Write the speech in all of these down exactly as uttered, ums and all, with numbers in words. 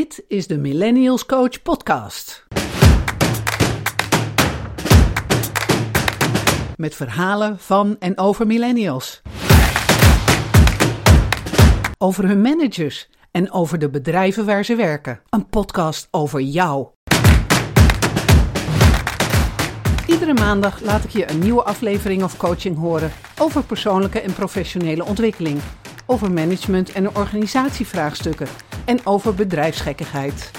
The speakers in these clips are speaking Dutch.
Dit is de Millennials Coach podcast. Met verhalen van en over millennials. Over hun managers en over de bedrijven waar ze werken. Een podcast over jou. Iedere maandag laat ik je een nieuwe aflevering of coaching horen over persoonlijke en professionele ontwikkeling. Over management en organisatievraagstukken en over bedrijfsgekkigheid.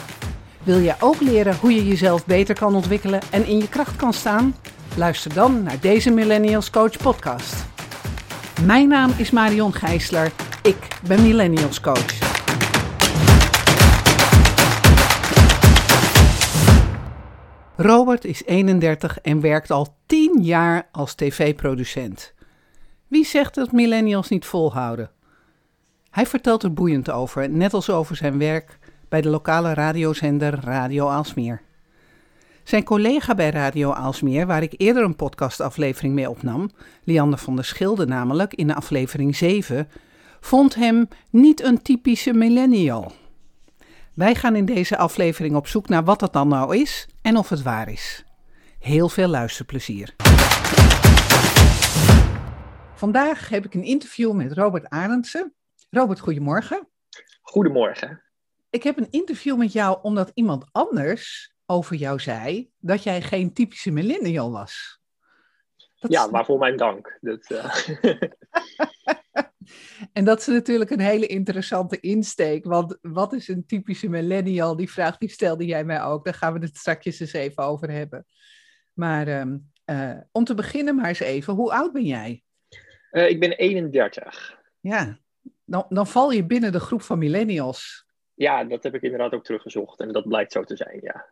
Wil jij ook leren hoe je jezelf beter kan ontwikkelen en in je kracht kan staan? Luister dan naar deze Millennials Coach podcast. Mijn naam is Marion Gijsler. Ik ben Millennials Coach. Robert is eenendertig en werkt al tien jaar als tv-producent. Wie zegt dat millennials niet volhouden? Hij vertelt er boeiend over, net als over zijn werk bij de lokale radiozender Radio Aalsmeer. Zijn collega bij Radio Aalsmeer, waar ik eerder een podcastaflevering mee opnam, Lianda van der Schilden namelijk, in aflevering zeven, vond hem niet een typische millennial. Wij gaan in deze aflevering op zoek naar wat dat dan nou is en of het waar is. Heel veel luisterplezier. Vandaag heb ik een interview met Robert Arendsen. Robert, goedemorgen. Goedemorgen. Ik heb een interview met jou omdat iemand anders over jou zei dat jij geen typische millennial was. Dat ja, is... waarvoor mijn dank. Dat, uh... en dat is natuurlijk een hele interessante insteek. Want wat is een typische millennial? Die vraag die stelde jij mij ook. Daar gaan we het straks eens even over hebben. Maar um, uh, om te beginnen maar eens even. Hoe oud ben jij? Uh, ik ben eenendertig. Ja, dan, dan val je binnen de groep van millennials. Ja, dat heb ik inderdaad ook teruggezocht. En dat blijkt zo te zijn, ja.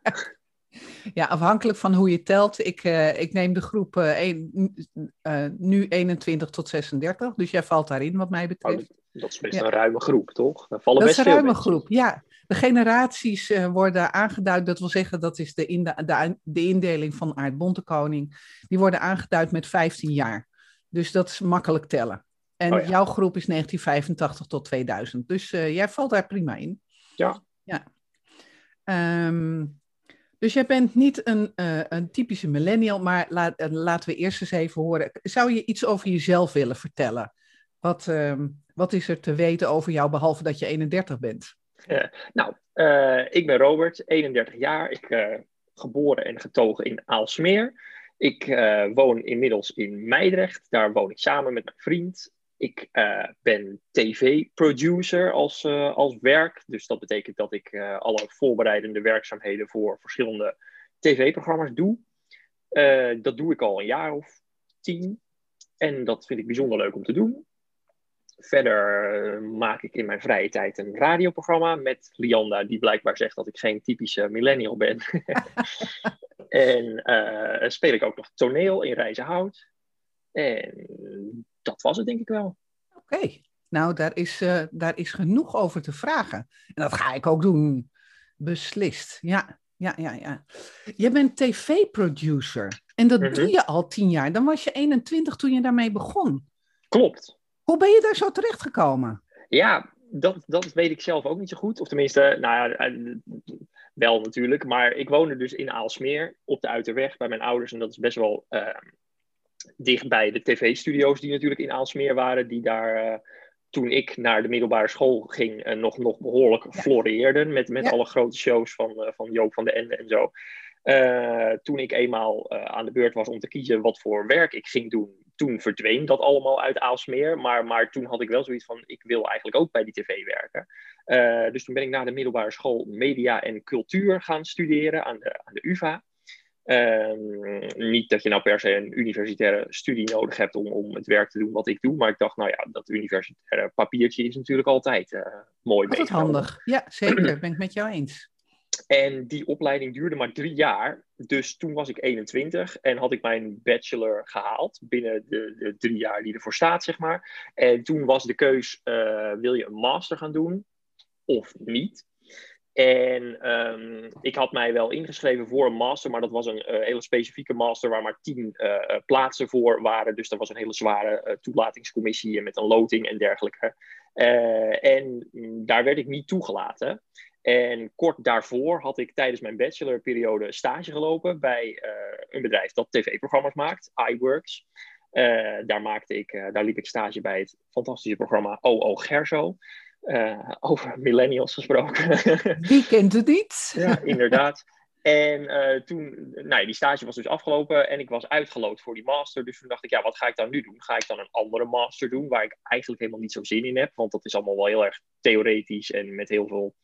Ja, afhankelijk van hoe je telt. Ik, uh, ik neem de groep uh, een, uh, nu eenentwintig tot zesendertig. Dus jij valt daarin wat mij betreft. Oh, dat is best ja. Een ruime groep, toch? Dan vallen dat best is een veel ruime mensen. groep, ja. De generaties uh, worden aangeduid. Dat wil zeggen, dat is de, in de, de, de indeling van Aart Bontekoning. Die worden aangeduid met vijftien jaar. Dus dat is makkelijk tellen. En oh ja. jouw groep is negentien vijfentachtig tot tweeduizend. Dus uh, jij valt daar prima in. Ja. ja. Um, dus jij bent niet een, uh, een typische millennial, maar laat, uh, laten we eerst eens even horen. Zou je iets over jezelf willen vertellen? Wat, um, wat is er te weten over jou, behalve dat je eenendertig bent? Uh, nou, uh, ik ben Robert, eenendertig jaar. Ik uh, geboren en getogen in Aalsmeer. Ik uh, woon inmiddels in Mijdrecht. Daar woon ik samen met mijn vriend. Ik uh, ben tv-producer als, uh, als werk. Dus dat betekent dat ik uh, alle voorbereidende werkzaamheden voor verschillende tv-programma's doe. Uh, dat doe ik al een jaar of tien. En dat vind ik bijzonder leuk om te doen. Verder maak ik in mijn vrije tijd een radioprogramma met Lianda, die blijkbaar zegt dat ik geen typische millennial ben. En uh, speel ik ook nog toneel in Reizenhout. En dat was het, denk ik wel. Oké, okay. nou daar is, uh, daar is genoeg over te vragen. En dat ga ik ook doen. Beslist, ja. ja, ja, ja. Je bent tv-producer en dat mm-hmm. doe je al tien jaar. Dan was je eenentwintig toen je daarmee begon. Klopt. Hoe ben je daar zo terechtgekomen? Ja, dat, dat weet ik zelf ook niet zo goed. Of tenminste, nou ja, wel natuurlijk. Maar ik woonde dus in Aalsmeer op de Uiterweg bij mijn ouders. En dat is best wel uh, dicht bij de tv-studio's die natuurlijk in Aalsmeer waren. Die daar, uh, toen ik naar de middelbare school ging, uh, nog, nog behoorlijk ja. floreerden. Met, met ja. alle grote shows van, uh, van Joop van den Ende en zo. Uh, toen ik eenmaal uh, aan de beurt was om te kiezen wat voor werk ik ging doen, toen verdween dat allemaal uit Aalsmeer. Maar, maar toen had ik wel zoiets van, ik wil eigenlijk ook bij die tv werken. Uh, dus toen ben ik na de middelbare school media en cultuur gaan studeren aan de, aan de UvA. Uh, niet dat je nou per se een universitaire studie nodig hebt om, om het werk te doen wat ik doe. Maar ik dacht, nou ja, dat universitaire papiertje is natuurlijk altijd uh, mooi. Dat is handig. Ja, zeker. Ben ik met jou eens. En die opleiding duurde maar drie jaar. Dus toen was ik eenentwintig en had ik mijn bachelor gehaald. Binnen de, de drie jaar die ervoor staat, zeg maar. En toen was de keus, uh, wil je een master gaan doen of niet? En um, ik had mij wel ingeschreven voor een master. Maar dat was een uh, hele specifieke master waar maar tien uh, plaatsen voor waren. Dus dat was een hele zware uh, toelatingscommissie met een loting en dergelijke. Uh, en daar werd ik niet toegelaten. En kort daarvoor had ik tijdens mijn bachelorperiode stage gelopen bij uh, een bedrijf dat tv-programma's maakt, iWorks. Uh, daar, maakte ik, uh, daar liep ik stage bij het fantastische programma Oh Oh Gerzo. Uh, over millennials gesproken. Wie kent het niet? Ja, inderdaad. En uh, toen, nou ja, die stage was dus afgelopen en ik was uitgeloot voor die master. Dus toen dacht ik, ja, wat ga ik dan nu doen? Ga ik dan een andere master doen waar ik eigenlijk helemaal niet zo zin in heb? Want dat is allemaal wel heel erg theoretisch en met heel veel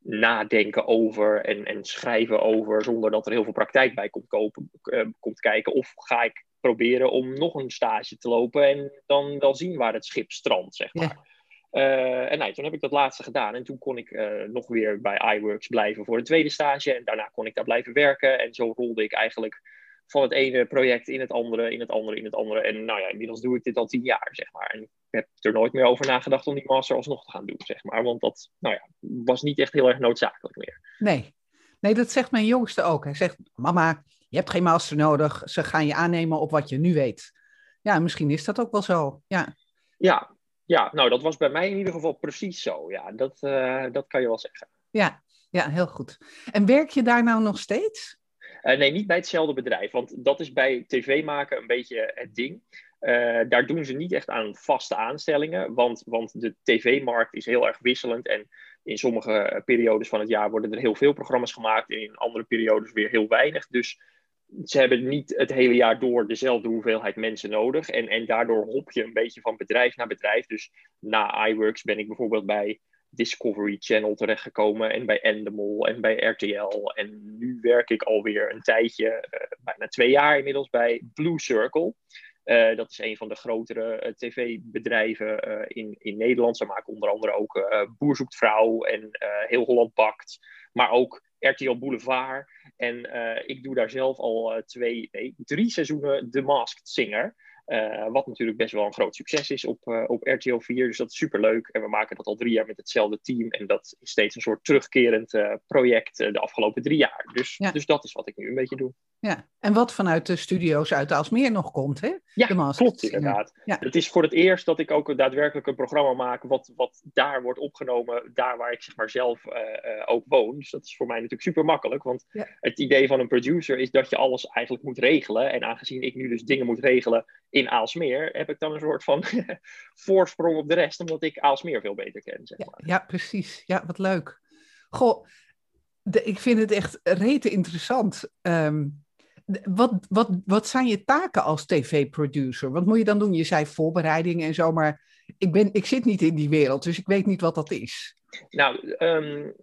nadenken over en, en schrijven over, zonder dat er heel veel praktijk bij komt, kopen, uh, komt kijken. Of ga ik proberen om nog een stage te lopen en dan wel zien waar het schip strandt, zeg maar. Ja. Uh, en nou, toen heb ik dat laatste gedaan en toen kon ik uh, nog weer bij iWorks blijven voor een tweede stage en daarna kon ik daar blijven werken en zo rolde ik eigenlijk van het ene project in het andere, in het andere, in het andere en nou ja, inmiddels doe ik dit al tien jaar, zeg maar. En ik heb er nooit meer over nagedacht om die master alsnog te gaan doen, zeg maar, want dat nou ja, was niet echt heel erg noodzakelijk meer. Nee, nee, dat zegt mijn jongste ook. Hij zegt, mama, je hebt geen master nodig, ze gaan je aannemen op wat je nu weet. Ja, misschien is dat ook wel zo, ja. Ja. Ja, nou, dat was bij mij in ieder geval precies zo. Ja, dat, uh, dat kan je wel zeggen. Ja, ja, heel goed. En werk je daar nou nog steeds? Uh, nee, niet bij hetzelfde bedrijf. Want dat is bij tv maken een beetje het ding. Uh, daar doen ze niet echt aan vaste aanstellingen. Want, want de tv-markt is heel erg wisselend. En in sommige periodes van het jaar worden er heel veel programma's gemaakt. En in andere periodes weer heel weinig. Dus ze hebben niet het hele jaar door dezelfde hoeveelheid mensen nodig. En, en daardoor hop je een beetje van bedrijf naar bedrijf. Dus na iWorks ben ik bijvoorbeeld bij Discovery Channel terechtgekomen. En bij Endemol en bij R T L. En nu werk ik alweer een tijdje, uh, bijna twee jaar inmiddels, bij Blue Circle. Uh, dat is een van de grotere uh, tv-bedrijven uh, in, in Nederland. Ze maken onder andere ook uh, Boer Zoekt Vrouw en uh, Heel Holland Bakt. Maar ook R T L Boulevard. En uh, ik doe daar zelf al uh, twee, nee, drie seizoenen The Masked Singer. Uh, wat natuurlijk best wel een groot succes is op, uh, op R T L vier. Dus dat is superleuk. En we maken dat al drie jaar met hetzelfde team. En dat is steeds een soort terugkerend uh, project uh, de afgelopen drie jaar. Dus, ja. dus dat is wat ik nu een beetje doe. Ja, en wat vanuit de studio's uit Aalsmeer nog komt, hè? Ja, de klopt inderdaad. Ja. Het is voor het eerst dat ik ook daadwerkelijk een programma maak wat, wat daar wordt opgenomen, daar waar ik zeg maar zelf uh, uh, ook woon. Dus dat is voor mij natuurlijk super makkelijk, want ja. Het idee van een producer is dat je alles eigenlijk moet regelen. En aangezien ik nu dus dingen moet regelen in Aalsmeer, heb ik dan een soort van voorsprong op de rest, omdat ik Aalsmeer veel beter ken, zeg maar. Ja, ja, precies. Ja, wat leuk. Goh, de, ik vind het echt rete interessant. Um... Wat, wat, wat zijn je taken als tv-producer? Wat moet je dan doen? Je zei voorbereidingen en zo, maar ik, ben, ik zit niet in die wereld, dus ik weet niet wat dat is. Nou, um,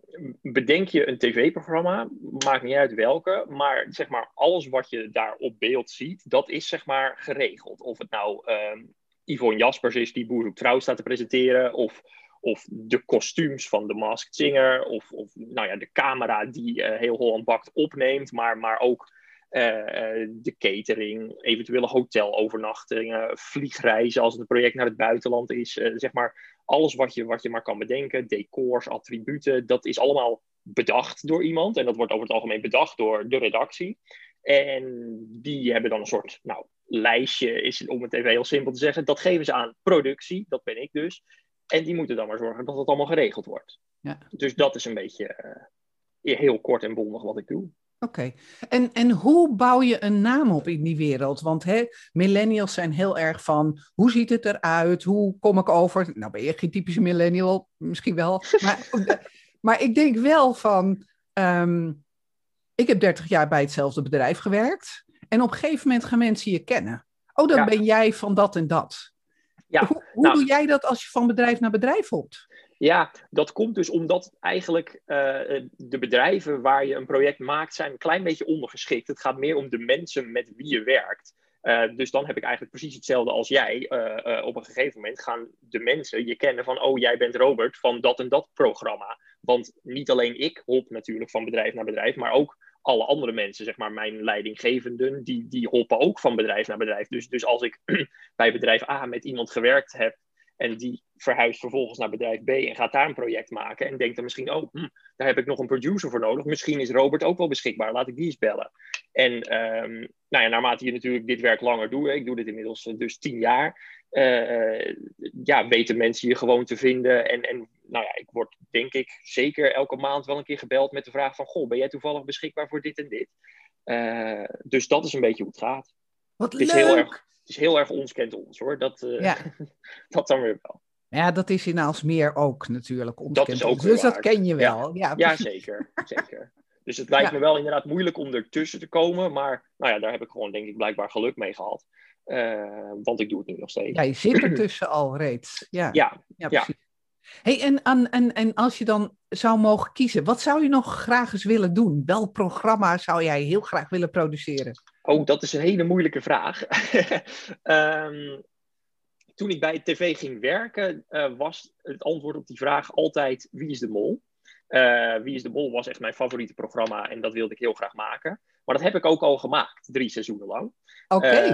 bedenk je een tv-programma, maakt niet uit welke, maar zeg maar alles wat je daar op beeld ziet, dat is zeg maar geregeld. Of het nou um, Yvon Jaspers is die Boer Zoekt Vrouw staat te presenteren, of... Of de kostuums van The Masked Singer, of, of nou ja, de camera die uh, Heel Holland Bakt opneemt, maar, maar ook... Uh, de catering, eventuelle hotelovernachtingen, vliegreizen als het een project naar het buitenland is. Uh, zeg maar alles wat je, wat je maar kan bedenken, decors, attributen, dat is allemaal bedacht door iemand. En dat wordt over het algemeen bedacht door de redactie. En die hebben dan een soort nou, lijstje, is, om het even heel simpel te zeggen. Dat geven ze aan productie, dat ben ik dus. En die moeten dan maar zorgen dat het allemaal geregeld wordt. Ja. Dus dat is een beetje uh, heel kort en bondig wat ik doe. Oké. Okay. En, en hoe bouw je een naam op in die wereld? Want hè, millennials zijn heel erg van, hoe ziet het eruit? Hoe kom ik over? Nou ben je geen typische millennial, misschien wel. Maar, maar ik denk wel van, um, ik heb dertig jaar bij hetzelfde bedrijf gewerkt. En op een gegeven moment gaan mensen je kennen. Oh, dan ja. ben jij van dat en dat. Ja, hoe hoe nou, doe jij dat als je van bedrijf naar bedrijf hopt? Ja, dat komt dus omdat eigenlijk uh, de bedrijven waar je een project maakt zijn een klein beetje ondergeschikt. Het gaat meer om de mensen met wie je werkt. Uh, dus dan heb ik eigenlijk precies hetzelfde als jij. Uh, uh, op een gegeven moment gaan de mensen je kennen van, oh, jij bent Robert van dat en dat programma. Want niet alleen ik hop natuurlijk van bedrijf naar bedrijf, maar ook alle andere mensen, zeg maar, mijn leidinggevenden, die, die hoppen ook van bedrijf naar bedrijf. Dus, dus als ik bij bedrijf A met iemand gewerkt heb, en die verhuist vervolgens naar bedrijf B en gaat daar een project maken. En denkt dan misschien, oh, hm, daar heb ik nog een producer voor nodig. Misschien is Robert ook wel beschikbaar, laat ik die eens bellen. En um, nou ja, naarmate je natuurlijk dit werk langer doet, ik doe dit inmiddels dus tien jaar. Uh, ja, weten mensen je gewoon te vinden. En, en nou ja, ik word denk ik, zeker elke maand wel een keer gebeld met de vraag van... Goh, ben jij toevallig beschikbaar voor dit en dit? Uh, dus dat is een beetje hoe het gaat. Wat het is leuk! Heel erg, het is heel erg ons kent ons, hoor. Dat, uh, ja. dat dan weer wel. Ja, dat is in Aalsmeer ook natuurlijk. Ons dat kent is ook ons. Dus waar. Dat ken je wel. Ja, ja, ja zeker. zeker. Dus het lijkt ja. me wel inderdaad moeilijk om ertussen te komen. Maar nou ja, daar heb ik gewoon denk ik blijkbaar geluk mee gehad. Uh, want ik doe het nu nog steeds. Ja, je zit ertussen al reeds. Ja, ja, ja precies. Ja. Hey, en, en, en, en als je dan zou mogen kiezen, wat zou je nog graag eens willen doen? Welk programma zou jij heel graag willen produceren? Oh, dat is een hele moeilijke vraag. um, toen ik bij tv ging werken, uh, was het antwoord op die vraag altijd Wie is de Mol? Uh, Wie is de Mol was echt mijn favoriete programma en dat wilde ik heel graag maken. Maar dat heb ik ook al gemaakt, drie seizoenen lang. Oké. Okay.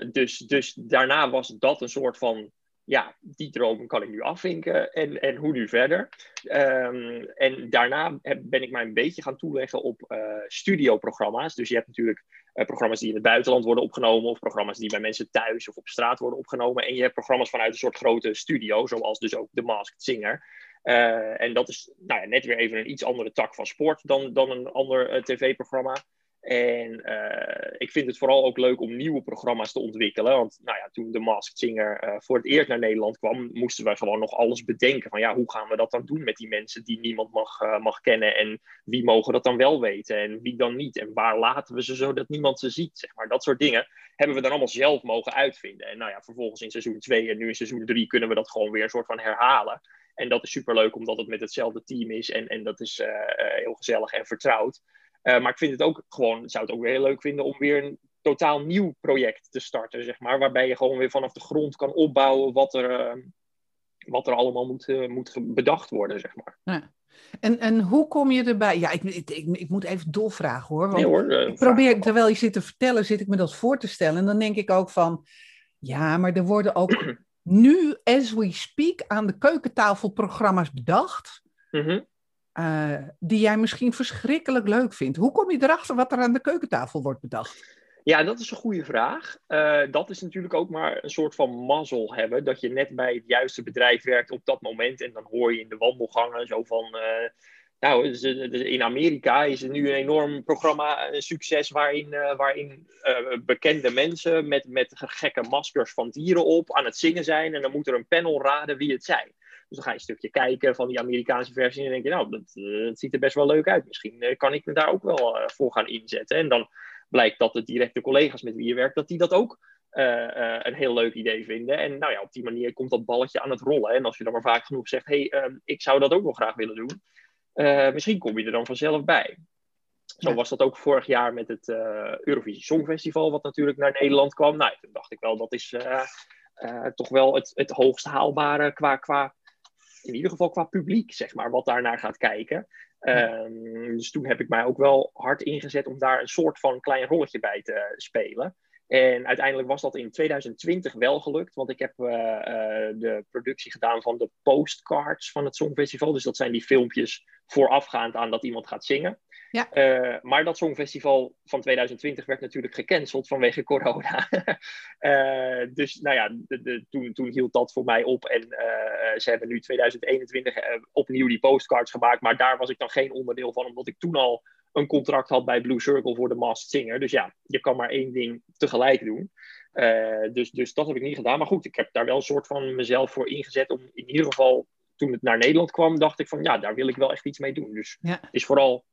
Uh, dus, dus daarna was dat een soort van... Ja, die droom kan ik nu afvinken en, en hoe nu verder. Um, en daarna heb, ben ik mij een beetje gaan toeleggen op uh, studioprogramma's. Dus je hebt natuurlijk uh, programma's die in het buitenland worden opgenomen... of programma's die bij mensen thuis of op straat worden opgenomen. En je hebt programma's vanuit een soort grote studio, zoals dus ook The Masked Singer. Uh, en dat is nou ja, net weer even een iets andere tak van sport dan, dan een ander uh, tv-programma. En uh, ik vind het vooral ook leuk om nieuwe programma's te ontwikkelen. Want nou ja, toen The Masked Singer uh, voor het eerst naar Nederland kwam... moesten wij gewoon nog alles bedenken. Van ja, hoe gaan we dat dan doen met die mensen die niemand mag, uh, mag kennen? En wie mogen dat dan wel weten? En wie dan niet? En waar laten we ze zodat niemand ze ziet? Zeg maar. Dat soort dingen hebben we dan allemaal zelf mogen uitvinden. En nou ja, vervolgens in seizoen twee en nu in seizoen drie... kunnen we dat gewoon weer een soort van herhalen. En dat is superleuk omdat het met hetzelfde team is. En, en dat is uh, heel gezellig en vertrouwd. Uh, maar ik vind het ook gewoon, zou het ook weer heel leuk vinden om weer een totaal nieuw project te starten, zeg maar. Waarbij je gewoon weer vanaf de grond kan opbouwen wat er, uh, wat er allemaal moet, uh, moet bedacht worden, zeg maar. Ja. En, en hoe kom je erbij? Ja, ik, ik, ik, ik moet even dolvragen hoor. Want nee, hoor uh, ik probeer, terwijl je zit te vertellen, zit ik me dat voor te stellen. En dan denk ik ook van, ja, maar er worden ook nu, as we speak, aan de keukentafel programma's bedacht. Mm-hmm. Uh, die jij misschien verschrikkelijk leuk vindt. Hoe kom je erachter wat er aan de keukentafel wordt bedacht? Ja, dat is een goede vraag. Uh, dat is natuurlijk ook maar een soort van mazzel hebben. Dat je net bij het juiste bedrijf werkt op dat moment. En dan hoor je in de wandelgangen zo van... Uh, nou, in Amerika is er nu een enorm programma, een succes... waarin, uh, waarin uh, bekende mensen met, met gekke maskers van dieren op... aan het zingen zijn. En dan moet er een panel raden wie het zijn. Dus dan ga je een stukje kijken van die Amerikaanse versie en denk je, nou, dat, dat ziet er best wel leuk uit. Misschien kan ik me daar ook wel uh, voor gaan inzetten. En dan blijkt dat de directe collega's met wie je werkt, dat die dat ook uh, uh, een heel leuk idee vinden. En nou ja, op die manier komt dat balletje aan het rollen. En als je dan maar vaak genoeg zegt, hé, hey, uh, ik zou dat ook wel graag willen doen. Uh, misschien kom je er dan vanzelf bij. Zo ja. was dat ook vorig jaar met het uh, Eurovisie Songfestival, wat natuurlijk naar Nederland kwam. Nou, toen dacht ik wel, dat is uh, uh, toch wel het, het hoogst haalbare qua... qua in ieder geval qua publiek, zeg maar, wat daarnaar gaat kijken. Ja. Um, dus toen heb ik mij ook wel hard ingezet om daar een soort van klein rolletje bij te uh, spelen. En uiteindelijk was dat in twintig twintig wel gelukt, want ik heb uh, uh, de productie gedaan van de postcards van het Songfestival. Dus dat zijn die filmpjes voorafgaand aan dat iemand gaat zingen. Ja. Uh, maar dat Songfestival van twintig twintig werd natuurlijk gecanceld vanwege corona. uh, dus nou ja, de, de, toen, toen hield dat voor mij op. En uh, ze hebben nu twintig eenentwintig uh, opnieuw die postcards gemaakt. Maar daar was ik dan geen onderdeel van, omdat ik toen al een contract had bij Blue Circle voor de Masked Singer. Dus ja, je kan maar één ding tegelijk doen. Uh, dus, dus dat heb ik niet gedaan. Maar goed, ik heb daar wel een soort van mezelf voor ingezet om in ieder geval, toen het naar Nederland kwam, dacht ik van ja, daar wil ik wel echt iets mee doen. Dus ja. het is vooral...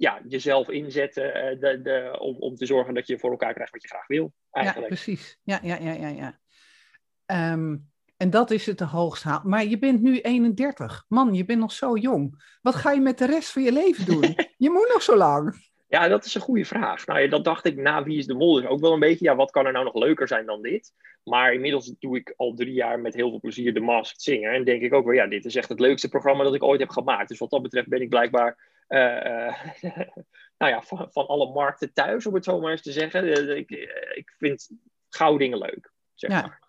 Ja, jezelf inzetten uh, de, de, om, om te zorgen dat je voor elkaar krijgt wat je graag wil, eigenlijk. Ja, precies. Ja, ja, ja, ja, ja. Um, en dat is het de hoogste haal. Maar je bent nu eenendertig. Man, je bent nog zo jong. Wat ga je met de rest van je leven doen? Je moet nog zo lang. Ja, dat is een goede vraag. Nou, ja, dat dacht ik na Wie is de Mol? Dus ook wel een beetje, ja, wat kan er nou nog leuker zijn dan dit? Maar inmiddels doe ik al drie jaar met heel veel plezier The Masked Singer. En denk ik ook wel, ja, dit is echt het leukste programma dat ik ooit heb gemaakt. Dus wat dat betreft ben ik blijkbaar... Uh, uh, nou ja, van, van alle markten thuis, om het zo maar eens te zeggen. Uh, ik, uh, ik vind gauw dingen leuk, zeg ja. maar.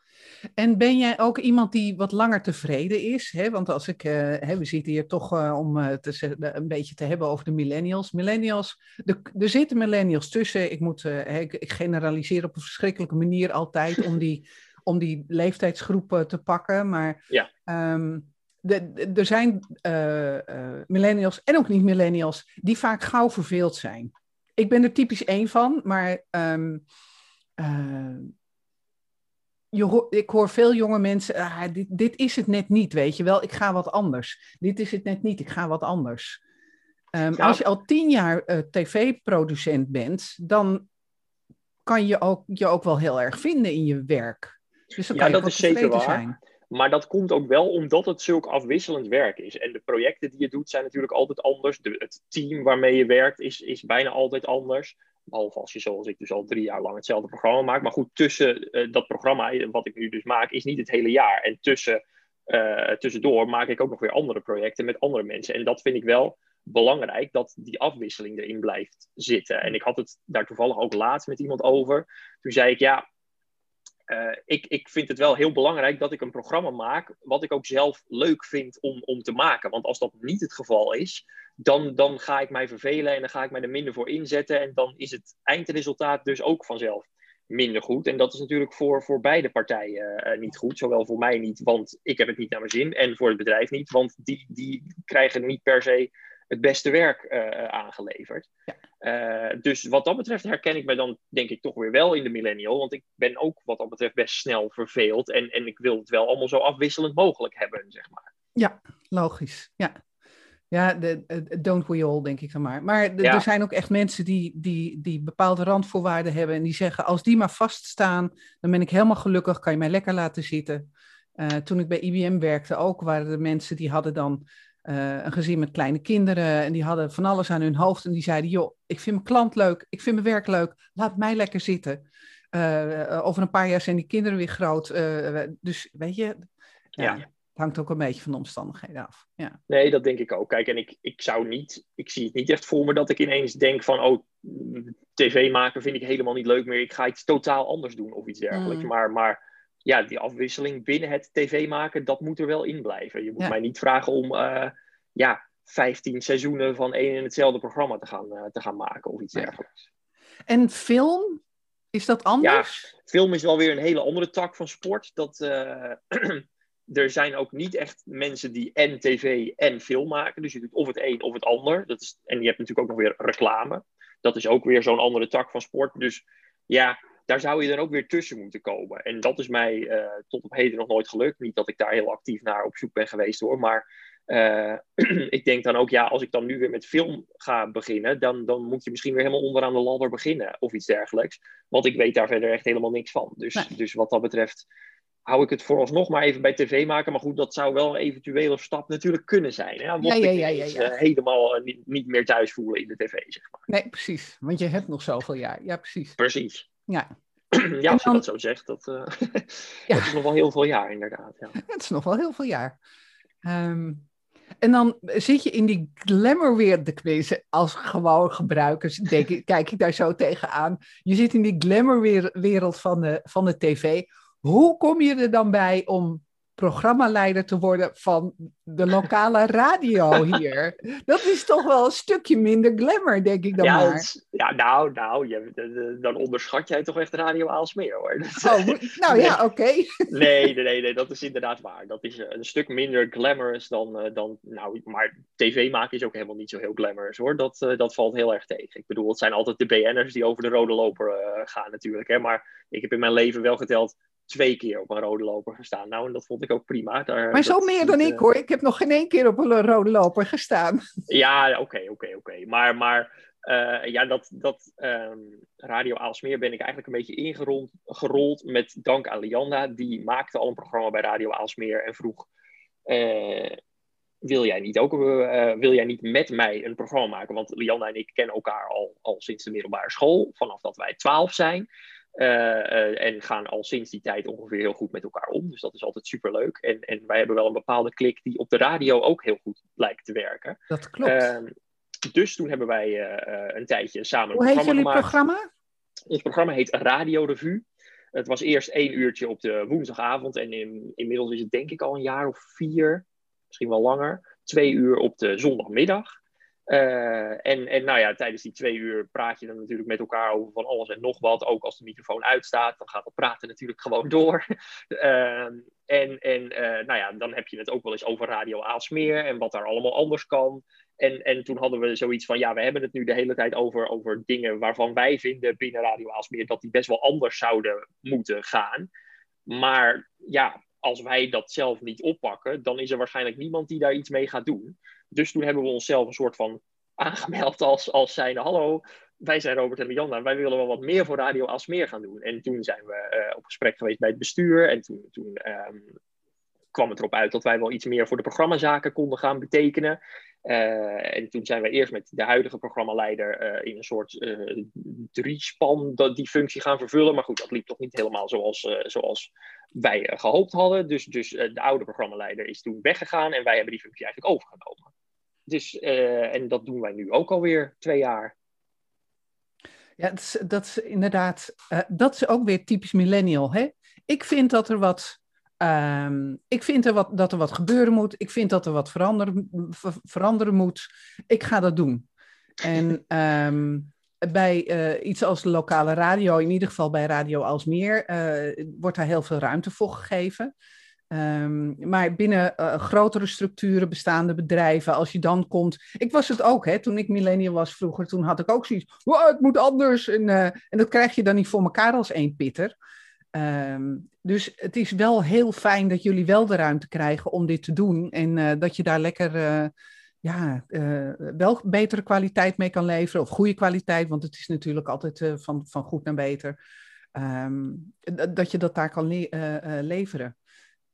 En ben jij ook iemand die wat langer tevreden is? Hè? Want als ik, uh, hè, we zitten hier toch uh, om uh, te, uh, een beetje te hebben over de millennials. Millennials, de, er zitten millennials tussen. Ik, moet, uh, ik, ik generaliseer op een verschrikkelijke manier altijd om die, om die leeftijdsgroep uh, te pakken. Maar ja. um, er zijn uh, uh, millennials en ook niet-millennials die vaak gauw verveeld zijn. Ik ben er typisch één van, maar um, uh, je ho- ik hoor veel jonge mensen, ah, dit, dit is het net niet, weet je wel, ik ga wat anders. Dit is het net niet, ik ga wat anders. Um, ja. Als je al tien jaar uh, tv-producent bent, dan kan je ook, je ook wel heel erg vinden in je werk. Dus dan ja, kan je dat is zeker waar. Zijn. Maar dat komt ook wel omdat het zulk afwisselend werk is. En de projecten die je doet zijn natuurlijk altijd anders. De, het team waarmee je werkt is, is bijna altijd anders. Behalve als je zoals ik dus al drie jaar lang hetzelfde programma maakt. Maar goed, tussen uh, dat programma wat ik nu dus maak is niet het hele jaar. En tussen, uh, tussendoor maak ik ook nog weer andere projecten met andere mensen. En dat vind ik wel belangrijk, dat die afwisseling erin blijft zitten. En ik had het daar toevallig ook laatst met iemand over. Toen zei ik, ja... Uh, ik, ik vind het wel heel belangrijk dat ik een programma maak wat ik ook zelf leuk vind om, om te maken. Want als dat niet het geval is, dan, dan ga ik mij vervelen en dan ga ik mij er minder voor inzetten. En dan is het eindresultaat dus ook vanzelf minder goed. En dat is natuurlijk voor, voor beide partijen uh, niet goed. Zowel voor mij niet, want ik heb het niet naar mijn zin. En voor het bedrijf niet, want die, die krijgen niet per se het beste werk uh, aangeleverd. Ja. Uh, dus wat dat betreft herken ik mij dan denk ik toch weer wel in de millennial. Want ik ben ook wat dat betreft best snel verveeld. En, en ik wil het wel allemaal zo afwisselend mogelijk hebben, zeg maar. Ja, logisch. Ja, ja de, de, don't we all, denk ik dan maar. Maar de, ja. er zijn ook echt mensen die, die, die bepaalde randvoorwaarden hebben. En die zeggen, als die maar vaststaan, dan ben ik helemaal gelukkig. Kan je mij lekker laten zitten. Uh, toen ik bij I B M werkte ook, waren er mensen die hadden dan... Uh, een gezin met kleine kinderen en die hadden van alles aan hun hoofd en die zeiden, joh, ik vind mijn klant leuk, ik vind mijn werk leuk, laat mij lekker zitten. Uh, over een paar jaar zijn die kinderen weer groot. Uh, dus weet je, ja. uh, het hangt ook een beetje van de omstandigheden af. Ja. Nee, dat denk ik ook. Kijk, en ik, ik zou niet, ik zie het niet echt voor me dat ik ineens denk van, oh, tv maken vind ik helemaal niet leuk meer, ik ga iets totaal anders doen of iets dergelijks. Mm. Maar, maar ja, die afwisseling binnen het tv maken, dat moet er wel in blijven. Je moet ja. mij niet vragen om uh, ja, vijftien seizoenen van één en hetzelfde programma te gaan, uh, te gaan maken of iets ja. dergelijks. En film, is dat anders? Ja, film is wel weer een hele andere tak van sport. Dat, uh, er zijn ook niet echt mensen die en tv en film maken. Dus je doet of het een of het ander. Dat is, en je hebt natuurlijk ook nog weer reclame. Dat is ook weer zo'n andere tak van sport. Dus ja... daar zou je dan ook weer tussen moeten komen. En dat is mij uh, tot op heden nog nooit gelukt. Niet dat ik daar heel actief naar op zoek ben geweest hoor. Maar uh, ik denk dan ook, ja, als ik dan nu weer met film ga beginnen... Dan, dan moet je misschien weer helemaal onderaan de ladder beginnen. Of iets dergelijks. Want ik weet daar verder echt helemaal niks van. Dus, nee. dus wat dat betreft hou ik het vooralsnog maar even bij tv maken. Maar goed, dat zou wel een eventuele stap natuurlijk kunnen zijn. Hè? Mocht ja, ja, ja, ja, ja. ik uh, helemaal uh, niet, niet meer thuis voelen in de tv, zeg maar. Nee, precies. Want je hebt nog zoveel jaar. Ja, precies. Precies. Ja, ja als je dan, dat zo zegt, dat, uh, ja. dat is nog wel heel veel jaar inderdaad. Ja. Het is nog wel heel veel jaar. Um, en dan zit je in die glamourwereld, als gewoon gebruikers, denk ik, kijk ik daar zo tegenaan. Je zit in die glamourwereld van de, van de tv. Hoe kom je er dan bij om programmaleider te worden van de lokale radio hier? Dat is toch wel een stukje minder glamour, denk ik dan ja, maar. Het, ja, nou, nou je, de, de, dan onderschat jij toch echt Radio Aalsmeer, hoor. Dat, oh, nou ja, oké. Okay. Nee, nee, nee, nee, dat is inderdaad waar. Dat is een stuk minder glamorous dan... Uh, dan nou, maar tv maken is ook helemaal niet zo heel glamorous, hoor. Dat, uh, dat valt heel erg tegen. Ik bedoel, het zijn altijd de B N'ers die over de rode loper uh, gaan natuurlijk, hè. Maar ik heb in mijn leven wel geteld... twee keer op een rode loper gestaan. Nou, en dat vond ik ook prima. Daar, maar zo meer dan uh... ik, hoor. Ik heb nog geen één keer op een rode loper gestaan. Ja, oké, okay, oké, okay, oké. Okay. Maar, maar uh, ja, dat, dat um, Radio Aalsmeer ben ik eigenlijk een beetje ingerold gerold met dank aan Lianda. Die maakte al een programma bij Radio Aalsmeer en vroeg... Uh, wil jij niet ook uh, wil jij niet met mij een programma maken? Want Lianda en ik kennen elkaar al, al sinds de middelbare school. Vanaf dat wij twaalf zijn. Uh, uh, en gaan al sinds die tijd ongeveer heel goed met elkaar om. Dus dat is altijd superleuk. En, en wij hebben wel een bepaalde klik die op de radio ook heel goed lijkt te werken. Dat klopt. Uh, dus toen hebben wij uh, een tijdje samen Hoe een programma gemaakt. Hoe heet jullie programma? Ons programma heet Radio Revue. Het was eerst één uurtje op de woensdagavond. En in, inmiddels is het denk ik al een jaar of vier, misschien wel langer. Twee uur op de zondagmiddag. Uh, en, en nou ja, tijdens die twee uur praat je dan natuurlijk met elkaar over van alles en nog wat. Ook als de microfoon uitstaat, dan gaat dat praten natuurlijk gewoon door. Uh, En, en uh, nou ja, dan heb je het ook wel eens over Radio Aalsmeer en wat daar allemaal anders kan. En, en toen hadden we zoiets van, ja, we hebben het nu de hele tijd over, over dingen waarvan wij vinden binnen Radio Aalsmeer dat die best wel anders zouden moeten gaan. Maar ja, als wij dat zelf niet oppakken, dan is er waarschijnlijk niemand die daar iets mee gaat doen. Dus toen hebben we onszelf een soort van aangemeld als, als zijnde, hallo, wij zijn Robert en Lianda, wij willen wel wat meer voor Radio Aalsmeer gaan doen. En toen zijn we uh, op gesprek geweest bij het bestuur en toen, toen um, kwam het erop uit dat wij wel iets meer voor de programmazaken konden gaan betekenen. Uh, en toen zijn we eerst met de huidige programmaleider uh, in een soort uh, driespan dat die functie gaan vervullen. Maar goed, dat liep toch niet helemaal zoals, uh, zoals wij uh, gehoopt hadden. Dus, dus uh, de oude programmaleider is toen weggegaan en wij hebben die functie eigenlijk overgenomen. Dus, uh, en dat doen wij nu ook alweer twee jaar. Ja, dat is, dat is inderdaad, uh, dat is ook weer typisch millennial, hè? Ik vind dat er wat... Um, ik vind er wat, dat er wat gebeuren moet. Ik vind dat er wat veranderen, ver, veranderen moet. Ik ga dat doen. En um, bij uh, iets als de lokale radio, in ieder geval bij Radio Aalsmeer, uh, wordt daar heel veel ruimte voor gegeven. Um, maar binnen uh, grotere structuren, bestaande bedrijven, als je dan komt... Ik was het ook, hè, toen ik millennial was vroeger, toen had ik ook zoiets... Oh, het moet anders. En, uh, en dat krijg je dan niet voor elkaar als één pitter. Um, dus het is wel heel fijn dat jullie wel de ruimte krijgen om dit te doen en uh, dat je daar lekker uh, ja, uh, wel betere kwaliteit mee kan leveren of goede kwaliteit, want het is natuurlijk altijd uh, van, van goed naar beter, um, d- dat je dat daar kan le- uh, uh, leveren.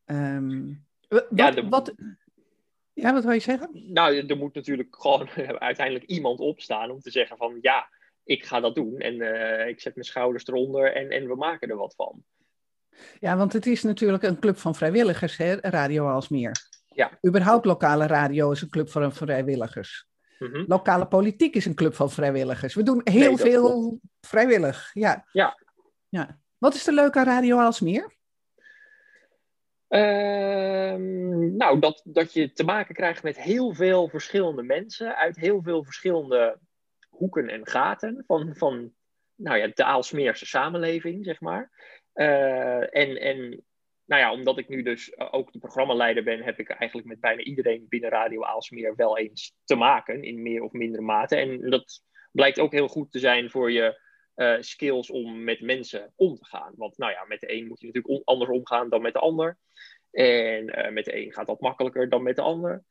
Um, wat, ja, de... wat, ja, wat wil je zeggen? Nou, er moet natuurlijk gewoon uiteindelijk iemand opstaan om te zeggen van ja, ik ga dat doen en uh, ik zet mijn schouders eronder en, en we maken er wat van. Ja, want het is natuurlijk een club van vrijwilligers, hè? Radio Aalsmeer. Ja. Überhaupt lokale radio is een club van vrijwilligers. Mm-hmm. Lokale politiek is een club van vrijwilligers. We doen heel nee, veel klopt. vrijwillig. Ja. Ja. Ja. Wat is er leuk aan Radio Aalsmeer? Uh, nou, dat, dat je te maken krijgt met heel veel verschillende mensen uit heel veel verschillende hoeken en gaten van, van nou ja, de Aalsmeerse samenleving, zeg maar. Uh, en, en nou ja, omdat ik nu dus ook de programmaleider ben, heb ik eigenlijk met bijna iedereen binnen Radio Aalsmeer wel eens te maken, in meer of mindere mate. En dat blijkt ook heel goed te zijn voor je uh, skills om met mensen om te gaan. Want nou ja, met de een moet je natuurlijk on- anders omgaan dan met de ander. En uh, met de een gaat dat makkelijker dan met de ander.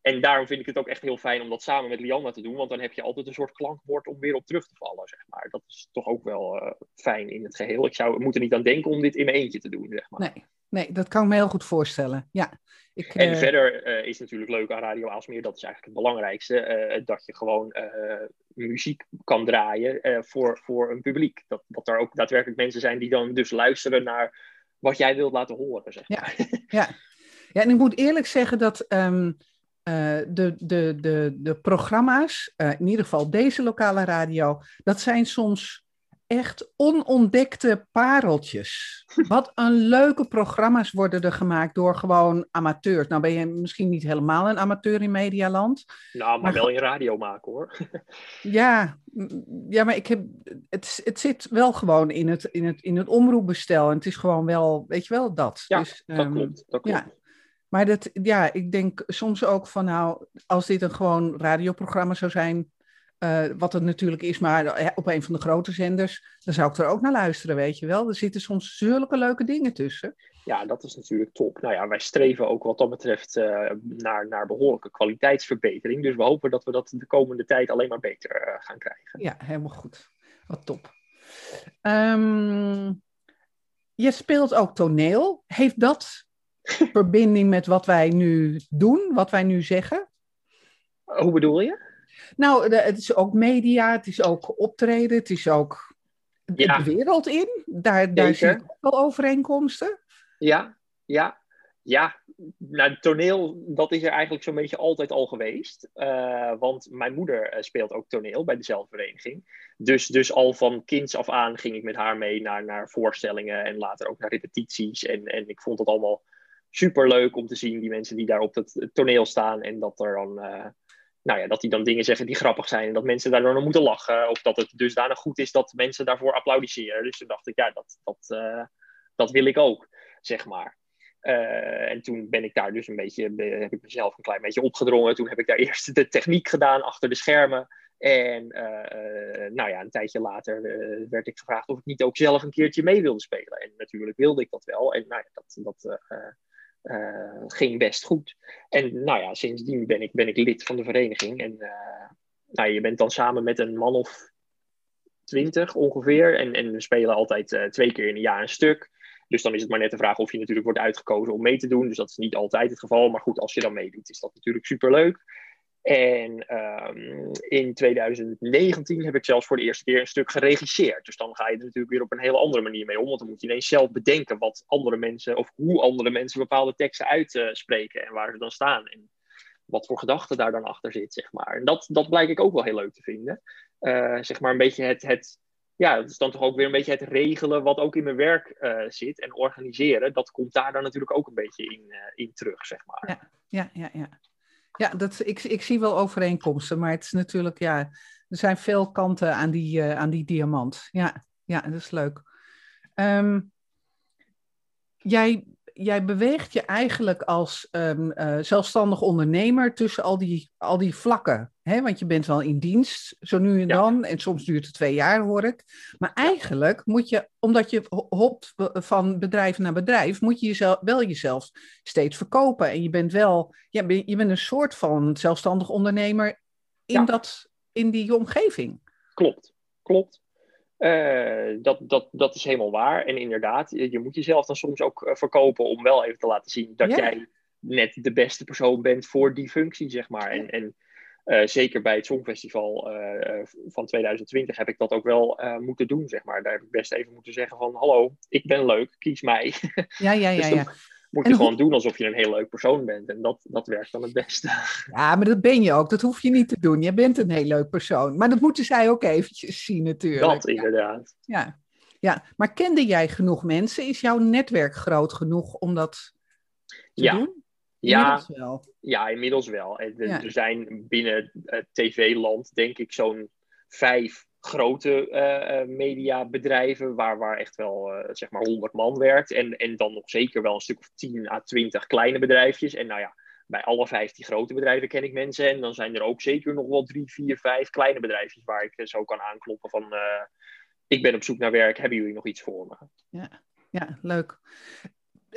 En daarom vind ik het ook echt heel fijn om dat samen met Lianda te doen. Want dan heb je altijd een soort klankbord om weer op terug te vallen, zeg maar. Dat is toch ook wel uh, fijn in het geheel. Ik zou, moet er niet aan denken om dit in mijn eentje te doen, zeg maar. Nee, nee, dat kan ik me heel goed voorstellen, ja. Ik, en uh... verder uh, is het natuurlijk leuk aan Radio Aalsmeer. Dat is eigenlijk het belangrijkste. Uh, dat je gewoon uh, muziek kan draaien uh, voor, voor een publiek. Dat, dat er ook daadwerkelijk mensen zijn die dan dus luisteren naar wat jij wilt laten horen, zeg maar. Ja, ja. Ja, en ik moet eerlijk zeggen dat... Um... Uh, de, de, de, de programma's, uh, in ieder geval deze lokale radio, dat zijn soms echt onontdekte pareltjes. Wat een leuke programma's worden er gemaakt door gewoon amateurs. Nou ben je misschien niet helemaal een amateur in Medialand. Nou, maar, maar wel in radio maken hoor. Ja, ja maar ik heb, het, het zit wel gewoon in het, in, het, in het omroepbestel. En het is gewoon wel, weet je wel, dat. Ja, dus, um, dat klopt, dat klopt. Ja. Maar dat, ja, ik denk soms ook van nou, als dit een gewoon radioprogramma zou zijn, uh, wat het natuurlijk is, maar op een van de grote zenders, dan zou ik er ook naar luisteren, weet je wel. Er zitten soms zulke leuke dingen tussen. Ja, dat is natuurlijk top. Nou ja, wij streven ook wat dat betreft uh, naar, naar behoorlijke kwaliteitsverbetering. Dus we hopen dat we dat de komende tijd alleen maar beter uh, gaan krijgen. Ja, helemaal goed. Wat top. Um, je speelt ook toneel. Heeft dat... verbinding met wat wij nu doen, wat wij nu zeggen? Hoe bedoel je? Nou, het is ook media, het is ook optreden, het is ook ja. de wereld in. Daar, daar zijn ook wel overeenkomsten. Ja, ja, ja. Nou, toneel, dat is er eigenlijk zo'n beetje altijd al geweest. Uh, want mijn moeder speelt ook toneel bij dezelfde vereniging. Dus, dus al van kinds af aan ging ik met haar mee naar, naar voorstellingen en later ook naar repetities. En, en ik vond dat allemaal superleuk om te zien, die mensen die daar op het toneel staan en dat er dan, uh, nou ja, dat die dan dingen zeggen die grappig zijn en dat mensen daar dan moeten lachen of dat het dusdanig goed is dat mensen daarvoor applaudisseren. Dus toen dacht ik, ja, dat, dat, uh, dat wil ik ook, zeg maar. Uh, en toen ben ik daar dus een beetje, heb ik mezelf een klein beetje opgedrongen. Toen heb ik daar eerst de techniek gedaan achter de schermen. En uh, nou ja, een tijdje later uh, werd ik gevraagd of ik niet ook zelf een keertje mee wilde spelen. En natuurlijk wilde ik dat wel. En nou ja, dat, dat uh, uh, ging best goed. En nou ja, sindsdien ben ik, ben ik lid van de vereniging. En uh, nou, je bent dan samen met een man of twintig ongeveer. En, en we spelen altijd uh, twee keer in een jaar een stuk. Dus dan is het maar net de vraag of je natuurlijk wordt uitgekozen om mee te doen. Dus dat is niet altijd het geval. Maar goed, als je dan meedoet, is dat natuurlijk superleuk. En um, in twintig negentien heb ik zelfs voor de eerste keer een stuk geregisseerd. Dus dan ga je er natuurlijk weer op een hele andere manier mee om. Want dan moet je ineens zelf bedenken wat andere mensen, of hoe andere mensen bepaalde teksten uitspreken. En waar ze dan staan. En wat voor gedachten daar dan achter zit, zeg maar. En dat, dat blijk ik ook wel heel leuk te vinden. Uh, zeg maar een beetje het... het Ja, dat is dan toch ook weer een beetje het regelen wat ook in mijn werk uh, zit en organiseren. Dat komt daar dan natuurlijk ook een beetje in, uh, in terug, zeg maar. Ja, ja, ja, ja. ja dat, ik, ik zie wel overeenkomsten, maar het is natuurlijk, ja, er zijn veel kanten aan die, uh, aan die diamant. Ja, ja, dat is leuk. Um, jij, jij beweegt je eigenlijk als um, uh, zelfstandig ondernemer tussen al die, al die vlakken. He, want je bent wel in dienst, zo nu en dan. Ja. En soms duurt het twee jaar, hoor ik. Maar eigenlijk moet je, omdat je hopt van bedrijf naar bedrijf, moet je jezelf, wel jezelf steeds verkopen. En je bent wel, ja, je bent een soort van zelfstandig ondernemer in, ja. dat, in die omgeving. Klopt, klopt. Uh, dat, dat, dat is helemaal waar. En inderdaad, je moet jezelf dan soms ook verkopen om wel even te laten zien dat ja. jij net de beste persoon bent voor die functie, zeg maar. En, ja. en Uh, zeker bij het Songfestival uh, van twintig twintig heb ik dat ook wel uh, moeten doen, zeg maar. Daar heb ik best even moeten zeggen van, hallo, ik ben leuk, kies mij. Ja, ja, ja. Dus dan ja. moet je en gewoon hoe... doen alsof je een heel leuk persoon bent. En dat, dat werkt dan het beste. Ja, maar dat ben je ook. Dat hoef je niet te doen. Je bent een heel leuk persoon. Maar dat moeten zij ook eventjes zien natuurlijk. Dat inderdaad. Ja, ja. ja. Maar kende jij genoeg mensen? Is jouw netwerk groot genoeg om dat te ja. doen? Ja, inmiddels wel. Ja, inmiddels wel. En de, ja. Er zijn binnen uh, tv-land, denk ik, zo'n vijf grote uh, mediabedrijven... Waar, waar echt wel, uh, zeg maar, honderd man werkt. En, en dan nog zeker wel een stuk of tien à twintig kleine bedrijfjes. En nou ja, bij alle vijf die grote bedrijven ken ik mensen. En dan zijn er ook zeker nog wel drie, vier, vijf kleine bedrijfjes... waar ik uh, zo kan aankloppen van... Uh, ik ben op zoek naar werk, hebben jullie nog iets voor me? Ja, ja, leuk.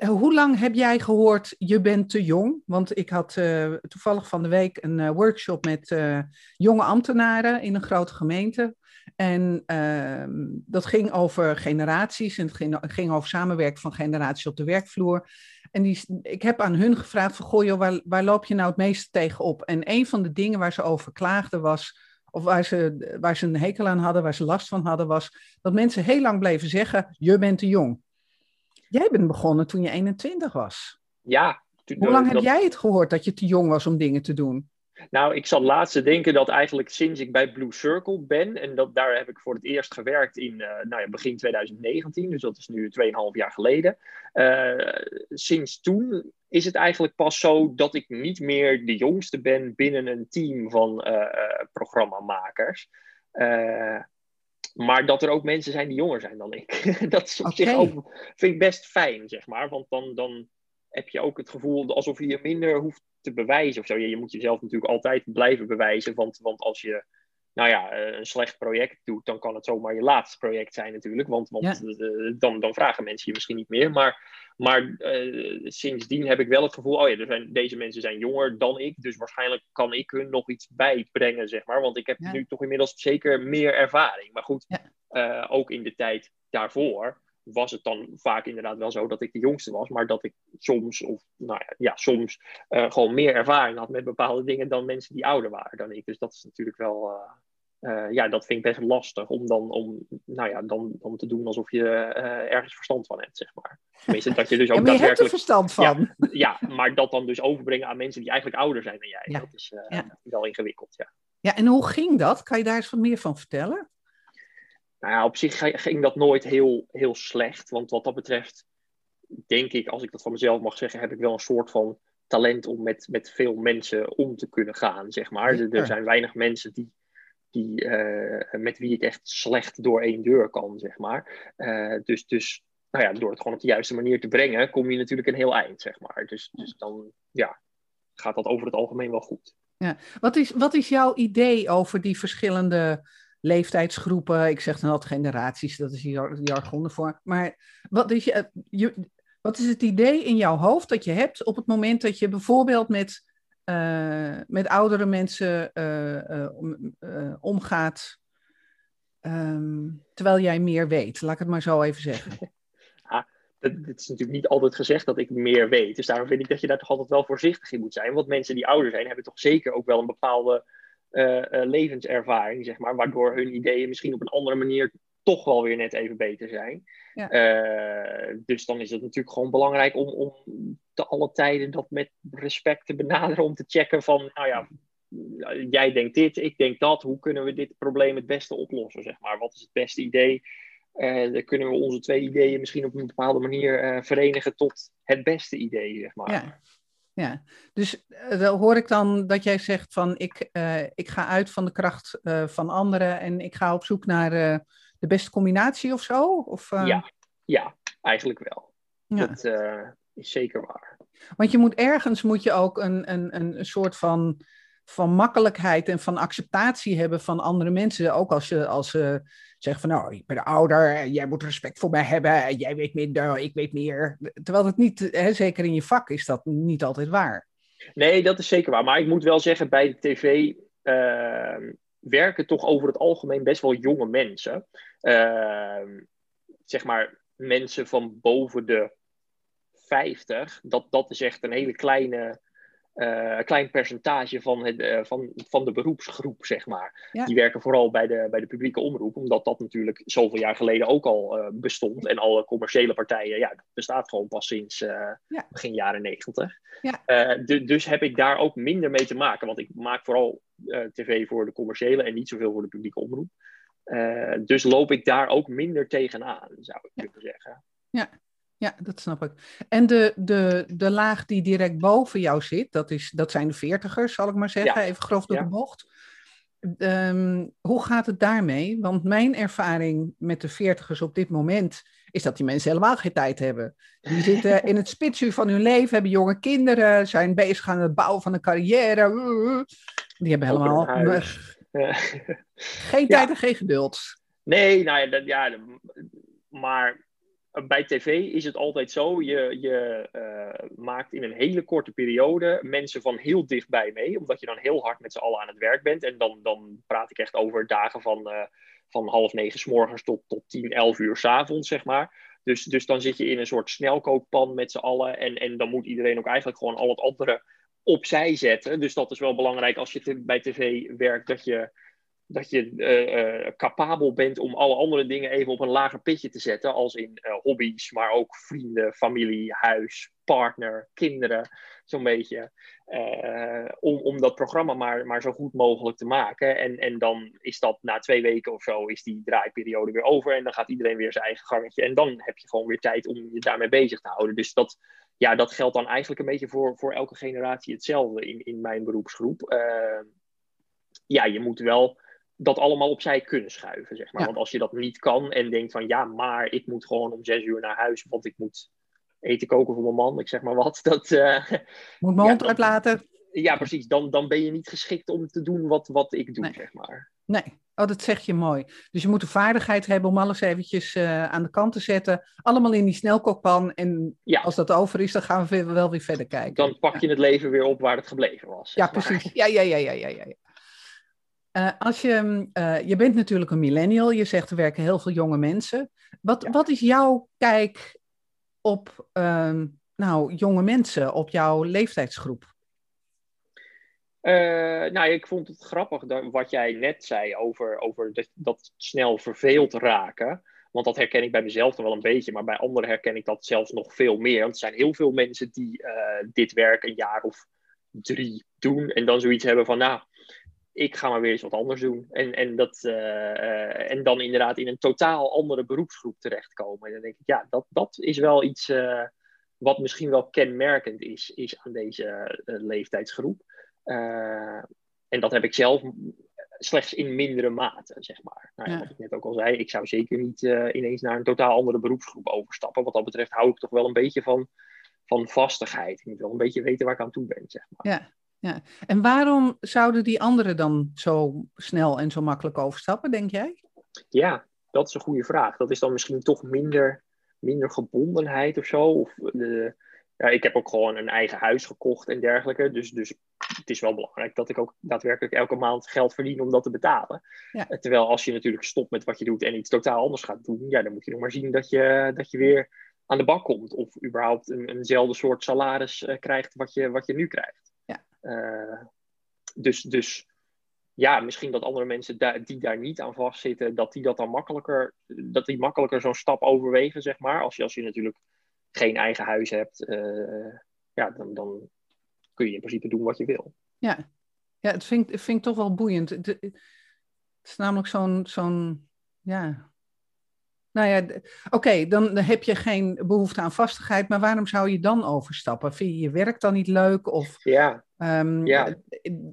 Hoe lang heb jij gehoord, je bent te jong? Want ik had uh, toevallig van de week een uh, workshop met uh, jonge ambtenaren in een grote gemeente. En uh, dat ging over generaties en het ging, ging over samenwerken van generaties op de werkvloer. En die, ik heb aan hun gevraagd van, goh joh, waar, waar loop je nou het meeste tegen op? En een van de dingen waar ze over klaagden was, of waar ze, waar ze een hekel aan hadden, waar ze last van hadden, was dat mensen heel lang bleven zeggen, je bent te jong. Jij bent begonnen toen je eenentwintig was. Ja. Toen, Hoe lang dat, heb jij het gehoord dat je te jong was om dingen te doen? Nou, ik zat laatst te denken dat eigenlijk sinds ik bij Blue Circle ben... en dat, daar heb ik voor het eerst gewerkt in uh, nou ja, begin twintig negentien... dus dat is nu tweeënhalf jaar geleden. Uh, sinds toen is het eigenlijk pas zo dat ik niet meer de jongste ben... binnen een team van uh, programmamakers... Uh, Maar dat er ook mensen zijn die jonger zijn dan ik. Dat is op okay. zich ook, vind ik best fijn, zeg maar. Want dan, dan heb je ook het gevoel alsof je je minder hoeft te bewijzen of zo. Je, je moet jezelf natuurlijk altijd blijven bewijzen. Want, want als je nou ja, een slecht project doet, dan kan het zomaar je laatste project zijn natuurlijk. Want, want ja. uh, dan, dan vragen mensen je misschien niet meer. Maar, maar uh, sindsdien heb ik wel het gevoel, oh ja, er zijn, deze mensen zijn jonger dan ik. Dus waarschijnlijk kan ik hun nog iets bijbrengen, zeg maar. Want ik heb ja. nu toch inmiddels zeker meer ervaring. Maar goed, ja. uh, ook in de tijd daarvoor was het dan vaak inderdaad wel zo dat ik de jongste was. Maar dat ik soms, of nou ja, ja soms uh, gewoon meer ervaring had met bepaalde dingen dan mensen die ouder waren dan ik. Dus dat is natuurlijk wel... Uh, Uh, ja, dat vind ik best lastig om dan, om, nou ja, dan, om te doen alsof je uh, ergens verstand van hebt, zeg maar. Tenminste, dat je dus ook ja, maar je daadwerkelijk... hebt er verstand van. Ja, ja, maar dat dan dus overbrengen aan mensen die eigenlijk ouder zijn dan jij. Ja. Dat is uh, ja. wel ingewikkeld, ja. Ja, en hoe ging dat? Kan je daar eens wat meer van vertellen? Nou ja, op zich ging dat nooit heel, heel slecht. Want wat dat betreft, denk ik, als ik dat van mezelf mag zeggen, heb ik wel een soort van talent om met, met veel mensen om te kunnen gaan, zeg maar. Ja. Er, er zijn weinig mensen die... Die, uh, met wie ik echt slecht door één deur kan, zeg maar. Uh, dus, dus nou ja, door het gewoon op de juiste manier te brengen, kom je natuurlijk een heel eind, zeg maar. Dus, dus dan ja, gaat dat over het algemeen wel goed. Ja. Wat is, wat is jouw idee over die verschillende leeftijdsgroepen? Ik zeg dan altijd generaties, dat is hier jargon ervoor. Maar wat is, je, je, wat is het idee in jouw hoofd dat je hebt op het moment dat je bijvoorbeeld met, uh, met oudere mensen omgaat? Uh, uh, um, um, terwijl jij meer weet, laat ik het maar zo even zeggen. Het is natuurlijk niet altijd gezegd dat ik meer weet. Dus daarom vind ik dat je daar toch altijd wel voorzichtig in moet zijn. Want mensen die ouder zijn, hebben toch zeker ook wel een bepaalde uh, uh, levenservaring, zeg maar. Waardoor hun ideeën misschien op een andere manier toch wel weer net even beter zijn. Ja. Uh, dus dan is het natuurlijk gewoon belangrijk om, om te alle tijden dat met respect te benaderen. Om te checken van, nou ja, jij denkt dit, ik denk dat. Hoe kunnen we dit probleem het beste oplossen, zeg maar? Wat is het beste idee? Uh, dan kunnen we onze twee ideeën misschien op een bepaalde manier uh, verenigen tot het beste idee, zeg maar. Ja, ja. Dus uh, dan hoor ik dan dat jij zegt van ik, uh, ik ga uit van de kracht uh, van anderen en ik ga op zoek naar uh, de beste combinatie of zo? Of, uh... ja, ja, eigenlijk wel. Ja. Dat uh, is zeker waar. Want je moet ergens moet je ook een, een, een soort van, van makkelijkheid en van acceptatie hebben van andere mensen. Ook als je... Als, uh, Zeg van, nou, ik ben ouder, jij moet respect voor mij hebben, jij weet minder, ik weet meer. Terwijl dat niet, hè, zeker in je vak, is dat niet altijd waar. Nee, dat is zeker waar. Maar ik moet wel zeggen, bij de tv uh, werken toch over het algemeen best wel jonge mensen. Uh, zeg maar, mensen van boven de vijftig, dat, dat is echt een hele kleine... Uh, klein percentage van, het, uh, van, van de beroepsgroep, zeg maar. Ja. Die werken vooral bij de, bij de publieke omroep, omdat dat natuurlijk zoveel jaar geleden ook al uh, bestond. En alle commerciële partijen, ja, dat bestaat gewoon pas sinds uh, ja. begin jaren negentig. Ja. Uh, de, dus heb ik daar ook minder mee te maken, want ik maak vooral uh, tv voor de commerciële en niet zoveel voor de publieke omroep. Uh, dus loop ik daar ook minder tegenaan, zou ik ja. kunnen zeggen. Ja. Ja, dat snap ik. En de, de, de laag die direct boven jou zit, dat, is, dat zijn de veertigers, zal ik maar zeggen, ja. even grof door ja. de bocht. Um, hoe gaat het daarmee? Want mijn ervaring met de veertigers op dit moment is dat die mensen helemaal geen tijd hebben. Die zitten in het spitsuur van hun leven, hebben jonge kinderen, zijn bezig aan het bouwen van een carrière. Die hebben helemaal ja. geen tijd ja. en geen geduld. Nee, nou ja, dat, ja maar... Bij tv is het altijd zo, je, je uh, maakt in een hele korte periode mensen van heel dichtbij mee, omdat je dan heel hard met z'n allen aan het werk bent. En dan, dan praat ik echt over dagen van, uh, van half negen 's morgens tot, tot tien, elf uur 's avonds, zeg maar. Dus, dus dan zit je in een soort snelkooppan met z'n allen en, en dan moet iedereen ook eigenlijk gewoon al het andere opzij zetten. Dus dat is wel belangrijk als je te, bij tv werkt, dat je... dat je uh, uh, capabel bent om alle andere dingen even op een lager pitje te zetten, als in uh, hobby's, maar ook vrienden, familie, huis, partner, kinderen, zo'n beetje. Uh, om, om dat programma maar, maar zo goed mogelijk te maken. En, en dan is dat na twee weken of zo, is die draaiperiode weer over en dan gaat iedereen weer zijn eigen gangetje. En dan heb je gewoon weer tijd om je daarmee bezig te houden. Dus dat, ja, dat geldt dan eigenlijk een beetje voor, voor elke generatie hetzelfde in, in mijn beroepsgroep. Uh, ja, je moet wel dat allemaal opzij kunnen schuiven, zeg maar. Ja. Want als je dat niet kan en denkt van, ja, maar ik moet gewoon om zes uur naar huis, want ik moet eten koken voor mijn man, ik zeg maar wat. Dat, uh, moet mijn hond ja, uitlaten. Ja, precies. Dan, dan ben je niet geschikt om te doen wat, wat ik doe, nee. zeg maar. Nee, oh, dat zeg je mooi. Dus je moet de vaardigheid hebben om alles eventjes uh, aan de kant te zetten. Allemaal in die snelkookpan. En ja. als dat over is, dan gaan we wel weer verder kijken. Dan pak je ja. het leven weer op waar het gebleven was. Ja, precies. Maar. Ja, ja, ja, ja, ja, ja. Uh, als je, uh, je bent natuurlijk een millennial, je zegt er werken heel veel jonge mensen. Wat, ja. wat is jouw kijk op uh, nou, jonge mensen, op jouw leeftijdsgroep? Uh, nou, ik vond het grappig dat, wat jij net zei over, over dat, dat snel verveeld raken. Want dat herken ik bij mezelf nog wel een beetje, maar bij anderen herken ik dat zelfs nog veel meer. Want er zijn heel veel mensen die uh, dit werk een jaar of drie doen en dan zoiets hebben van, nou, ik ga maar weer eens wat anders doen. En, en, dat, uh, uh, en dan inderdaad in een totaal andere beroepsgroep terechtkomen. En dan denk ik, ja, dat, dat is wel iets uh, wat misschien wel kenmerkend is, is aan deze uh, leeftijdsgroep. Uh, en dat heb ik zelf slechts in mindere mate, zeg maar. Nou ja, ja. Wat ik net ook al zei, ik zou zeker niet uh, ineens naar een totaal andere beroepsgroep overstappen. Wat dat betreft hou ik toch wel een beetje van, van vastigheid. Ik moet wel een beetje weten waar ik aan toe ben, zeg maar. Ja, ja. En waarom zouden die anderen dan zo snel en zo makkelijk overstappen, denk jij? Ja, dat is een goede vraag. Dat is dan misschien toch minder, minder gebondenheid of zo. Of de, ja, ik heb ook gewoon een eigen huis gekocht en dergelijke. Dus, dus het is wel belangrijk dat ik ook daadwerkelijk elke maand geld verdien om dat te betalen. Ja. Terwijl als je natuurlijk stopt met wat je doet en iets totaal anders gaat doen, ja, dan moet je nog maar zien dat je, dat je weer aan de bak komt. Of überhaupt een, eenzelfde soort salaris uh, krijgt wat je, wat je nu krijgt. Ja. Uh, dus... dus Ja, misschien dat andere mensen da- die daar niet aan vastzitten, dat die dat dan makkelijker, dat die makkelijker zo'n stap overwegen, zeg maar. Als je, als je natuurlijk geen eigen huis hebt, uh, ja, dan, dan kun je in principe doen wat je wil. Ja, ja, het vind, vind ik toch wel boeiend. Het, het is namelijk zo'n, zo'n ja... Nou ja, oké, okay, dan heb je geen behoefte aan vastigheid, maar waarom zou je dan overstappen? Vind je je werk dan niet leuk? Of ja, um, ja.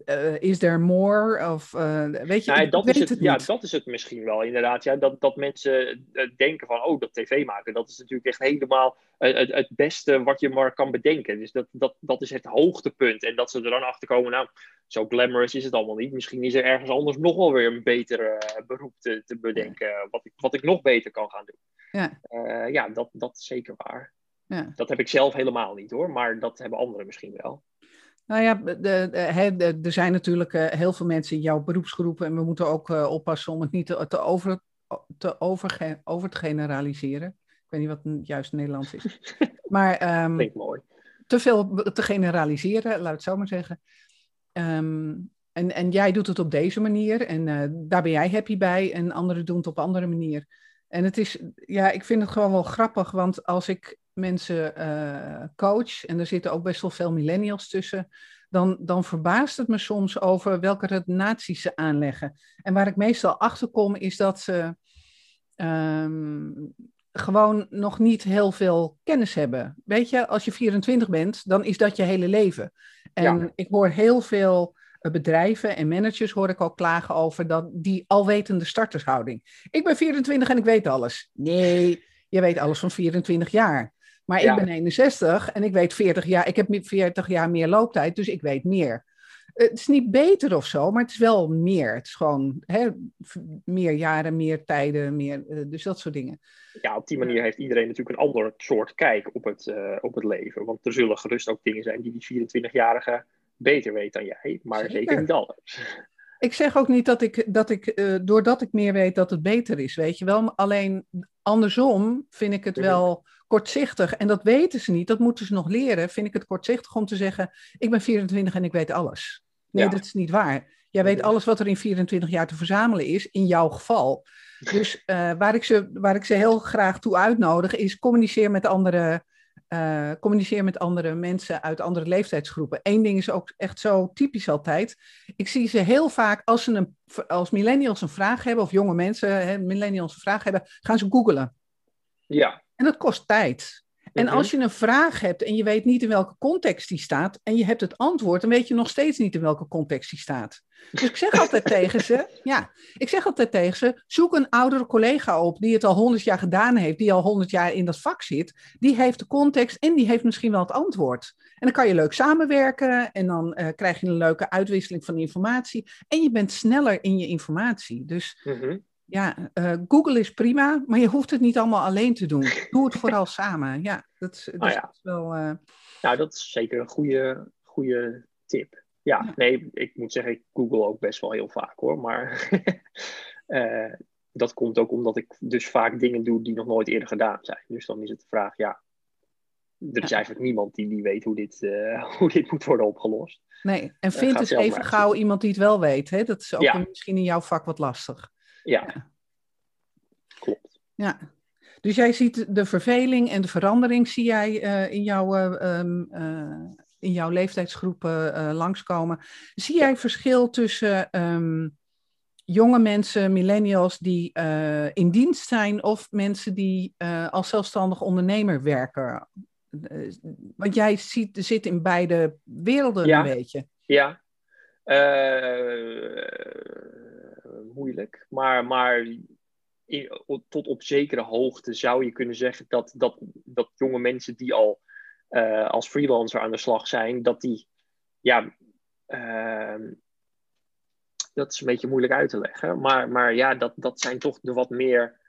Uh, is there more? Of, uh, weet je, nou, dat weet is het, het ja, dat is het misschien wel, inderdaad. Ja, dat, dat mensen uh, denken van, oh, dat tv maken, dat is natuurlijk echt helemaal uh, het, het beste wat je maar kan bedenken. Dus dat, dat, dat is het hoogtepunt. En dat ze er dan achter komen, nou, zo glamorous is het allemaal niet. Misschien is er ergens anders nog wel weer een beter uh, beroep te, te bedenken, ja. wat, ik, wat ik nog beter kan gaan doen. Ja, uh, ja dat, dat is zeker waar. Ja. Dat heb ik zelf helemaal niet hoor, maar dat hebben anderen misschien wel. Nou ja, er zijn natuurlijk uh, heel veel mensen in jouw beroepsgroep en we moeten ook uh, oppassen om het niet te, te, over, te overge, over te generaliseren. Ik weet niet wat het juist Nederlands is. Maar um, klinkt mooi. Te veel te generaliseren, laat het zo maar zeggen. Um, en, en jij doet het op deze manier en uh, daar ben jij happy bij en anderen doen het op een andere manier. En het is, ja, ik vind het gewoon wel grappig, want als ik mensen uh, coach, en er zitten ook best wel veel millennials tussen, dan, dan verbaast het me soms over welke redenaties ze aanleggen. En waar ik meestal achter kom is dat ze um, gewoon nog niet heel veel kennis hebben. Weet je, als je vierentwintig bent, dan is dat je hele leven. En ja. Ik hoor heel veel bedrijven en managers hoor ik al klagen over dat die alwetende startershouding. Ik ben vierentwintig en ik weet alles. Nee, je weet alles van vierentwintig jaar. Maar ja. Ik ben eenenzestig en ik weet veertig jaar. Ik heb veertig jaar meer looptijd, dus ik weet meer. Het is niet beter of zo, maar het is wel meer. Het is gewoon hè, meer jaren, meer tijden, meer, dus dat soort dingen. Ja, op die manier heeft iedereen natuurlijk een ander soort kijk op het, uh, op het leven. Want er zullen gerust ook dingen zijn die die vierentwintigjarige beter weet dan jij, maar zeker, zeker niet alles. Ik zeg ook niet dat ik, dat ik uh, doordat ik meer weet, dat het beter is, weet je wel. Alleen andersom vind ik het wel kortzichtig. En dat weten ze niet, dat moeten ze nog leren. Vind ik het kortzichtig om te zeggen, ik ben vierentwintig en ik weet alles. Nee, ja. Dat is niet waar. Jij weet alles wat er in vierentwintig jaar te verzamelen is, in jouw geval. Dus uh, waar, ik ze, waar ik ze heel graag toe uitnodig, is communiceer met andere... Uh, communiceer met andere mensen uit andere leeftijdsgroepen. Eén ding is ook echt zo typisch altijd. Ik zie ze heel vaak, als, ze een, als millennials een vraag hebben, of jonge mensen hè, millennials een vraag hebben, gaan ze googlen. Ja. En dat kost tijd. Mm-hmm. En als je een vraag hebt en je weet niet in welke context die staat, en je hebt het antwoord, dan weet je nog steeds niet in welke context die staat. Dus ik zeg altijd tegen ze, ja, ik zeg altijd tegen ze, zoek een oudere collega op die het al honderd jaar gedaan heeft, die al honderd jaar in dat vak zit, die heeft de context en die heeft misschien wel het antwoord. En dan kan je leuk samenwerken en dan uh, krijg je een leuke uitwisseling van informatie en je bent sneller in je informatie. Dus mm-hmm. Ja, uh, Google is prima, maar je hoeft het niet allemaal alleen te doen. Doe het vooral samen. Ja, dat, dat, oh ja. Is wel, uh... Nou, dat is zeker een goede, goede tip. Ja, ja, nee, ik moet zeggen, ik Google ook best wel heel vaak hoor. Maar uh, dat komt ook omdat ik dus vaak dingen doe die nog nooit eerder gedaan zijn. Dus dan is het de vraag, ja, er ja. is eigenlijk niemand die, die weet hoe dit, uh, hoe dit moet worden opgelost. Nee, en vind uh, dus even gauw iemand die het wel weet. Hè? Dat is ook ja. een, misschien in jouw vak wat lastig. Ja. ja, klopt. Ja. Dus jij ziet de verveling en de verandering zie jij uh, in, jouw, uh, um, uh, in jouw leeftijdsgroepen uh, langskomen. Zie jij ja. verschil tussen um, jonge mensen, millennials die uh, in dienst zijn of mensen die uh, als zelfstandig ondernemer werken? Uh, want jij ziet, zit in beide werelden ja. een beetje. Ja, ja. Uh... moeilijk. Maar, maar tot op zekere hoogte zou je kunnen zeggen dat, dat, dat jonge mensen die al uh, als freelancer aan de slag zijn, dat die, ja, uh, dat is een beetje moeilijk uit te leggen. Maar, maar ja, dat, dat zijn toch de wat meer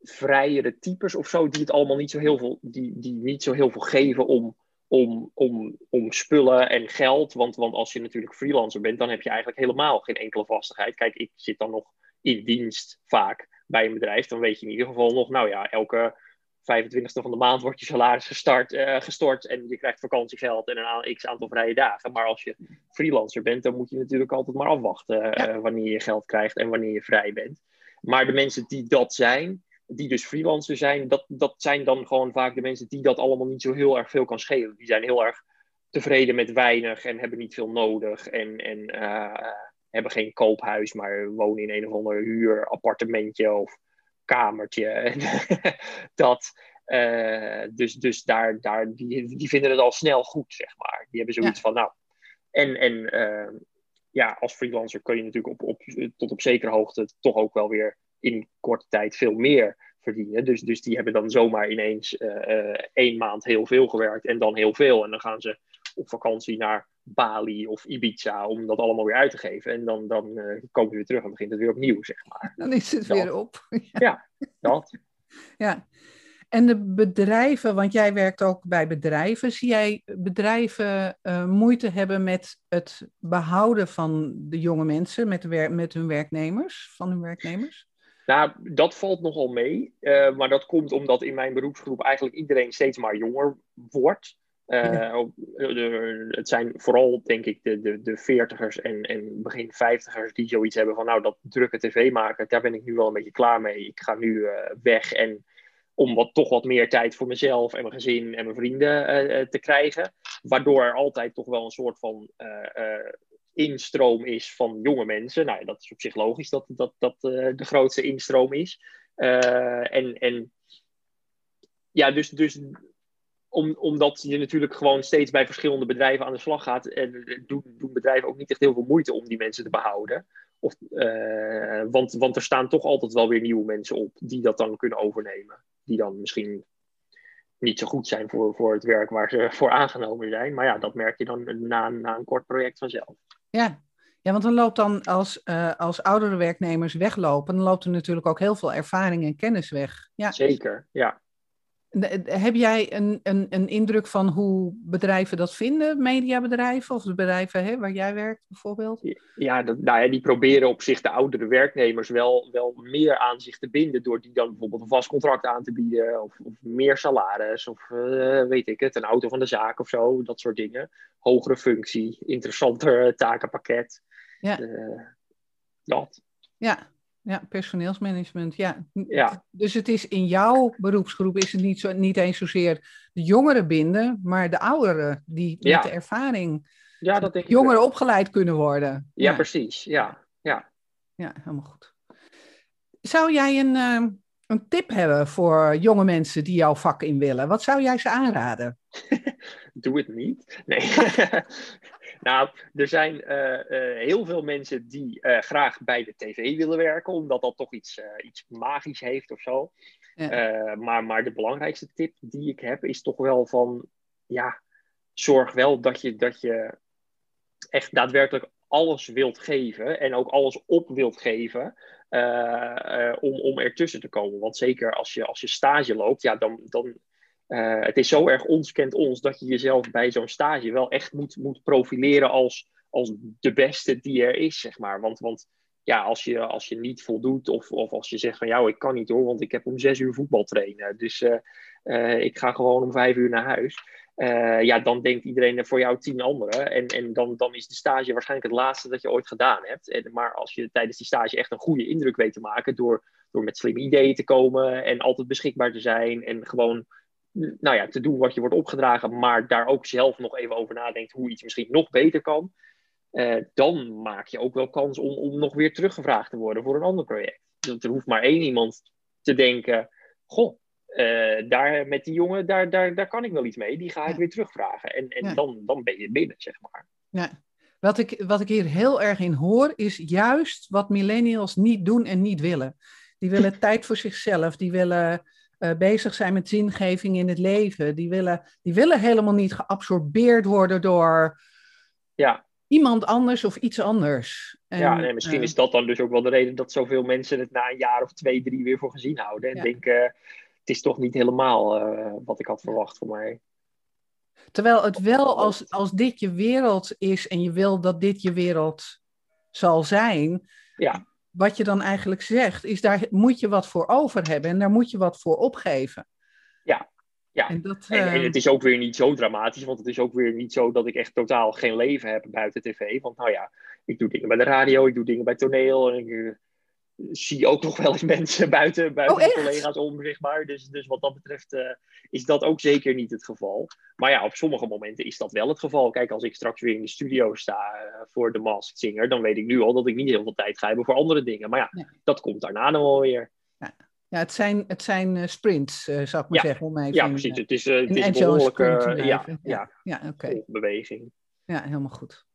vrijere types of zo, die het allemaal niet zo heel veel, die, die niet zo heel veel geven om, om, om, om spullen en geld. Want, want als je natuurlijk freelancer bent, dan heb je eigenlijk helemaal geen enkele vastigheid. Kijk, ik zit dan nog in dienst vaak bij een bedrijf. Dan weet je in ieder geval nog, nou ja, elke vijfentwintigste van de maand wordt je salaris gestart, uh, gestort en je krijgt vakantiegeld en een a- x aantal vrije dagen. Maar als je freelancer bent, dan moet je natuurlijk altijd maar afwachten uh, ja. wanneer je geld krijgt en wanneer je vrij bent. Maar de mensen die dat zijn, die dus freelancer zijn, dat, dat zijn dan gewoon vaak de mensen die dat allemaal niet zo heel erg veel kan schelen. Die zijn heel erg tevreden met weinig en hebben niet veel nodig en, en uh, hebben geen koophuis, maar wonen in een of ander huurappartementje of kamertje. dat, uh, dus dus daar, daar, die, die vinden het al snel goed, zeg maar. Die hebben zoiets ja. van, nou... En, en uh, ja, als freelancer kun je natuurlijk op, op, tot op zekere hoogte toch ook wel weer in korte tijd veel meer verdienen. Dus, dus die hebben dan zomaar ineens uh, één maand heel veel gewerkt en dan heel veel. En dan gaan ze op vakantie naar Bali of Ibiza om dat allemaal weer uit te geven. En dan, dan uh, komen ze weer terug en begint het weer opnieuw, zeg maar. Dan is het dat. weer op. Ja. ja, dat. Ja. En de bedrijven, want jij werkt ook bij bedrijven. Zie jij bedrijven uh, moeite hebben met het behouden van de jonge mensen, met, wer- met hun werknemers, van hun werknemers? Nou, dat valt nogal mee. Uh, maar dat komt omdat in mijn beroepsgroep eigenlijk iedereen steeds maar jonger wordt. Uh, ja. Het zijn vooral, denk ik, de, de, de veertigers en, en begin vijftigers die zoiets hebben van, nou, dat drukke tv maken, daar ben ik nu wel een beetje klaar mee. Ik ga nu uh, weg en om wat, toch wat meer tijd voor mezelf en mijn gezin en mijn vrienden uh, te krijgen. Waardoor er altijd toch wel een soort van Uh, uh, instroom is van jonge mensen. Nou ja, dat is op zich logisch dat dat, dat uh, de grootste instroom is. Uh, en, en ja, dus, dus om, omdat je natuurlijk gewoon steeds bij verschillende bedrijven aan de slag gaat, en doen, doen bedrijven ook niet echt heel veel moeite om die mensen te behouden. Of, uh, want, want er staan toch altijd wel weer nieuwe mensen op die dat dan kunnen overnemen. Die dan misschien niet zo goed zijn voor, voor het werk waar ze voor aangenomen zijn. Maar ja, dat merk je dan na, na een kort project vanzelf. Ja, ja, want dan loopt dan als, uh, als oudere werknemers weglopen, dan loopt er natuurlijk ook heel veel ervaring en kennis weg. Ja. Zeker, ja. De, de, heb jij een, een, een indruk van hoe bedrijven dat vinden, mediabedrijven of de bedrijven hè, waar jij werkt bijvoorbeeld? Ja, dat, nou ja, die proberen op zich de oudere werknemers wel, wel meer aan zich te binden door die dan bijvoorbeeld een vast contract aan te bieden of, of meer salaris of uh, weet ik het, een auto van de zaak of zo, dat soort dingen. Hogere functie, interessanter takenpakket. Ja. Uh, dat. Ja. Ja, personeelsmanagement, ja. ja. Dus het is in jouw beroepsgroep is het niet, zo, niet eens zozeer de jongeren binden, maar de ouderen die ja. met de ervaring ja, dat denk jongeren ik opgeleid kunnen worden. Ja, ja. precies. Ja. ja, ja, helemaal goed. Zou jij een, uh, een tip hebben voor jonge mensen die jouw vak in willen? Wat zou jij ze aanraden? Doe het niet. Nee. Nou, er zijn uh, uh, heel veel mensen die uh, graag bij de tv willen werken, omdat dat toch iets, uh, iets magisch heeft of zo. Ja. Uh, maar, maar de belangrijkste tip die ik heb is toch wel van, ja, zorg wel dat je, dat je echt daadwerkelijk alles wilt geven en ook alles op wilt geven uh, uh, om, om ertussen te komen. Want zeker als je, als je stage loopt, ja, dan... dan Uh, het is zo erg ons kent ons dat je jezelf bij zo'n stage wel echt moet, moet profileren als, als de beste die er is, zeg maar. Want, want ja, als je, als je niet voldoet of, of als je zegt van, ja, ik kan niet hoor, want ik heb om zes uur voetbal trainen. Dus uh, uh, ik ga gewoon om vijf uur naar huis. Uh, ja, dan denkt iedereen er voor jou tien anderen. En, en dan, dan is de stage waarschijnlijk het laatste dat je ooit gedaan hebt. En, maar als je tijdens die stage echt een goede indruk weet te maken door, door met slimme ideeën te komen en altijd beschikbaar te zijn en gewoon, nou ja, te doen wat je wordt opgedragen, maar daar ook zelf nog even over nadenkt hoe iets misschien nog beter kan, eh, dan maak je ook wel kans om, om nog weer teruggevraagd te worden voor een ander project. Dus er hoeft maar één iemand te denken, goh, eh, daar met die jongen, daar, daar, daar kan ik wel iets mee, die ga ik ja. weer terugvragen. En, en ja. dan, dan ben je binnen, zeg maar. Ja. Wat ik, wat ik hier heel erg in hoor, is juist wat millennials niet doen en niet willen. Die willen tijd voor zichzelf, die willen uh, bezig zijn met zingeving in het leven. Die willen, die willen helemaal niet geabsorbeerd worden door ja. iemand anders of iets anders. En, ja, nee, misschien uh, is dat dan dus ook wel de reden dat zoveel mensen het na een jaar of twee, drie weer voor gezien houden. En ja. denken, uh, het is toch niet helemaal uh, wat ik had verwacht voor mij. Terwijl het wel, als, als dit je wereld is en je wil dat dit je wereld zal zijn, ja. wat je dan eigenlijk zegt, is daar moet je wat voor over hebben en daar moet je wat voor opgeven. Ja, ja. En, dat, en, uh... en het is ook weer niet zo dramatisch, want het is ook weer niet zo dat ik echt totaal geen leven heb buiten tv. Want nou ja, ik doe dingen bij de radio, ik doe dingen bij toneel en ik uh, zie ook nog wel eens mensen buiten, buiten oh, de collega's om, zeg maar. Dus, dus wat dat betreft uh, is dat ook zeker niet het geval. Maar ja, op sommige momenten is dat wel het geval. Kijk, als ik straks weer in de studio sta uh, voor The Masked Singer, dan weet ik nu al dat ik niet heel veel tijd ga hebben voor andere dingen. Maar ja, ja. dat komt daarna nog wel weer. Ja, ja het zijn, het zijn uh, sprints, uh, zou ik maar ja. zeggen. Om even, ja, precies. Het is, uh, het is een behoorlijke uh, ja, ja. ja. ja, okay. beweging. Ja, helemaal goed.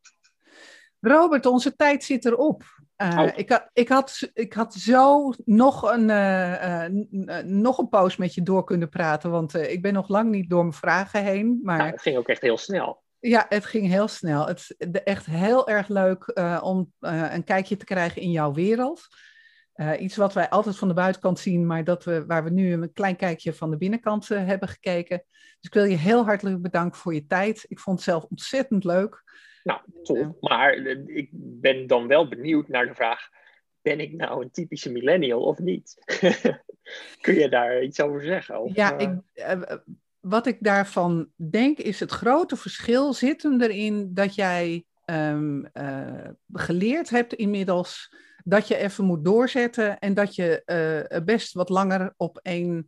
Robert, onze tijd zit erop. Uh, oh. ik, had, ik, had, ik had zo nog een, uh, uh, nog een poos met je door kunnen praten, want uh, ik ben nog lang niet door mijn vragen heen. Maar ja, het ging ook echt heel snel. Ja, het ging heel snel. Het is echt heel erg leuk uh, om uh, een kijkje te krijgen in jouw wereld. Uh, iets wat wij altijd van de buitenkant zien, maar dat we, waar we nu een klein kijkje van de binnenkant uh, hebben gekeken. Dus ik wil je heel hartelijk bedanken voor je tijd. Ik vond het zelf ontzettend leuk. Nou, top. Maar ik ben dan wel benieuwd naar de vraag, ben ik nou een typische millennial of niet? Kun je daar iets over zeggen? Of, ja, ik, wat ik daarvan denk is het grote verschil zit hem erin dat jij um, uh, geleerd hebt inmiddels dat je even moet doorzetten en dat je uh, best wat langer op één,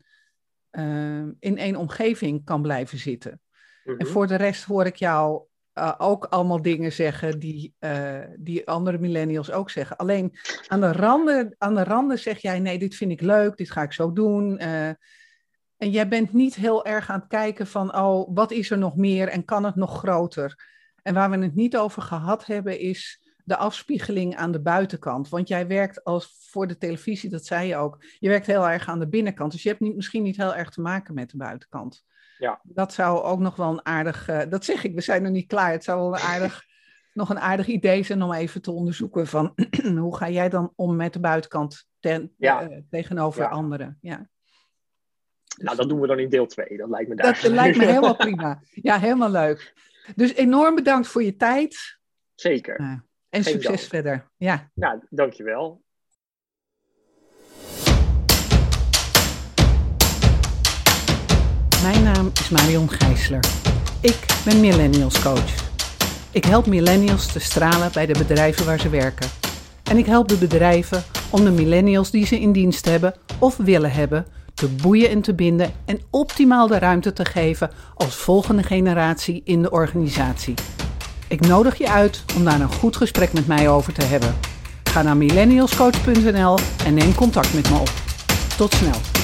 uh, in één omgeving kan blijven zitten. Mm-hmm. En voor de rest hoor ik jou Uh, ook allemaal dingen zeggen die, uh, die andere millennials ook zeggen. Alleen aan de randen, aan de randen zeg jij, nee, dit vind ik leuk, dit ga ik zo doen. Uh, en jij bent niet heel erg aan het kijken van, oh, wat is er nog meer en kan het nog groter? En waar we het niet over gehad hebben is de afspiegeling aan de buitenkant. Want jij werkt als voor de televisie, dat zei je ook, je werkt heel erg aan de binnenkant. Dus je hebt niet, misschien niet heel erg te maken met de buitenkant. Ja. Dat zou ook nog wel een aardig... Uh, dat zeg ik, we zijn nog niet klaar. Het zou wel een aardig, nog een aardig idee zijn om even te onderzoeken van... hoe ga jij dan om met de buitenkant ten, ja. uh, tegenover ja. anderen? Ja. Dus, nou, dat doen we dan in deel twee. Dat lijkt me daar. Dat lijkt me helemaal prima. Ja, helemaal leuk. Dus enorm bedankt voor je tijd. Zeker. Uh, en Geen succes dank. verder. Ja. Nou, dankjewel. Mijn naam is Marion Gijsler. Ik ben Millennials Coach. Ik help millennials te stralen bij de bedrijven waar ze werken. En ik help de bedrijven om de millennials die ze in dienst hebben of willen hebben te boeien en te binden en optimaal de ruimte te geven als volgende generatie in de organisatie. Ik nodig je uit om daar een goed gesprek met mij over te hebben. Ga naar millennials coach punt n l en neem contact met me op. Tot snel.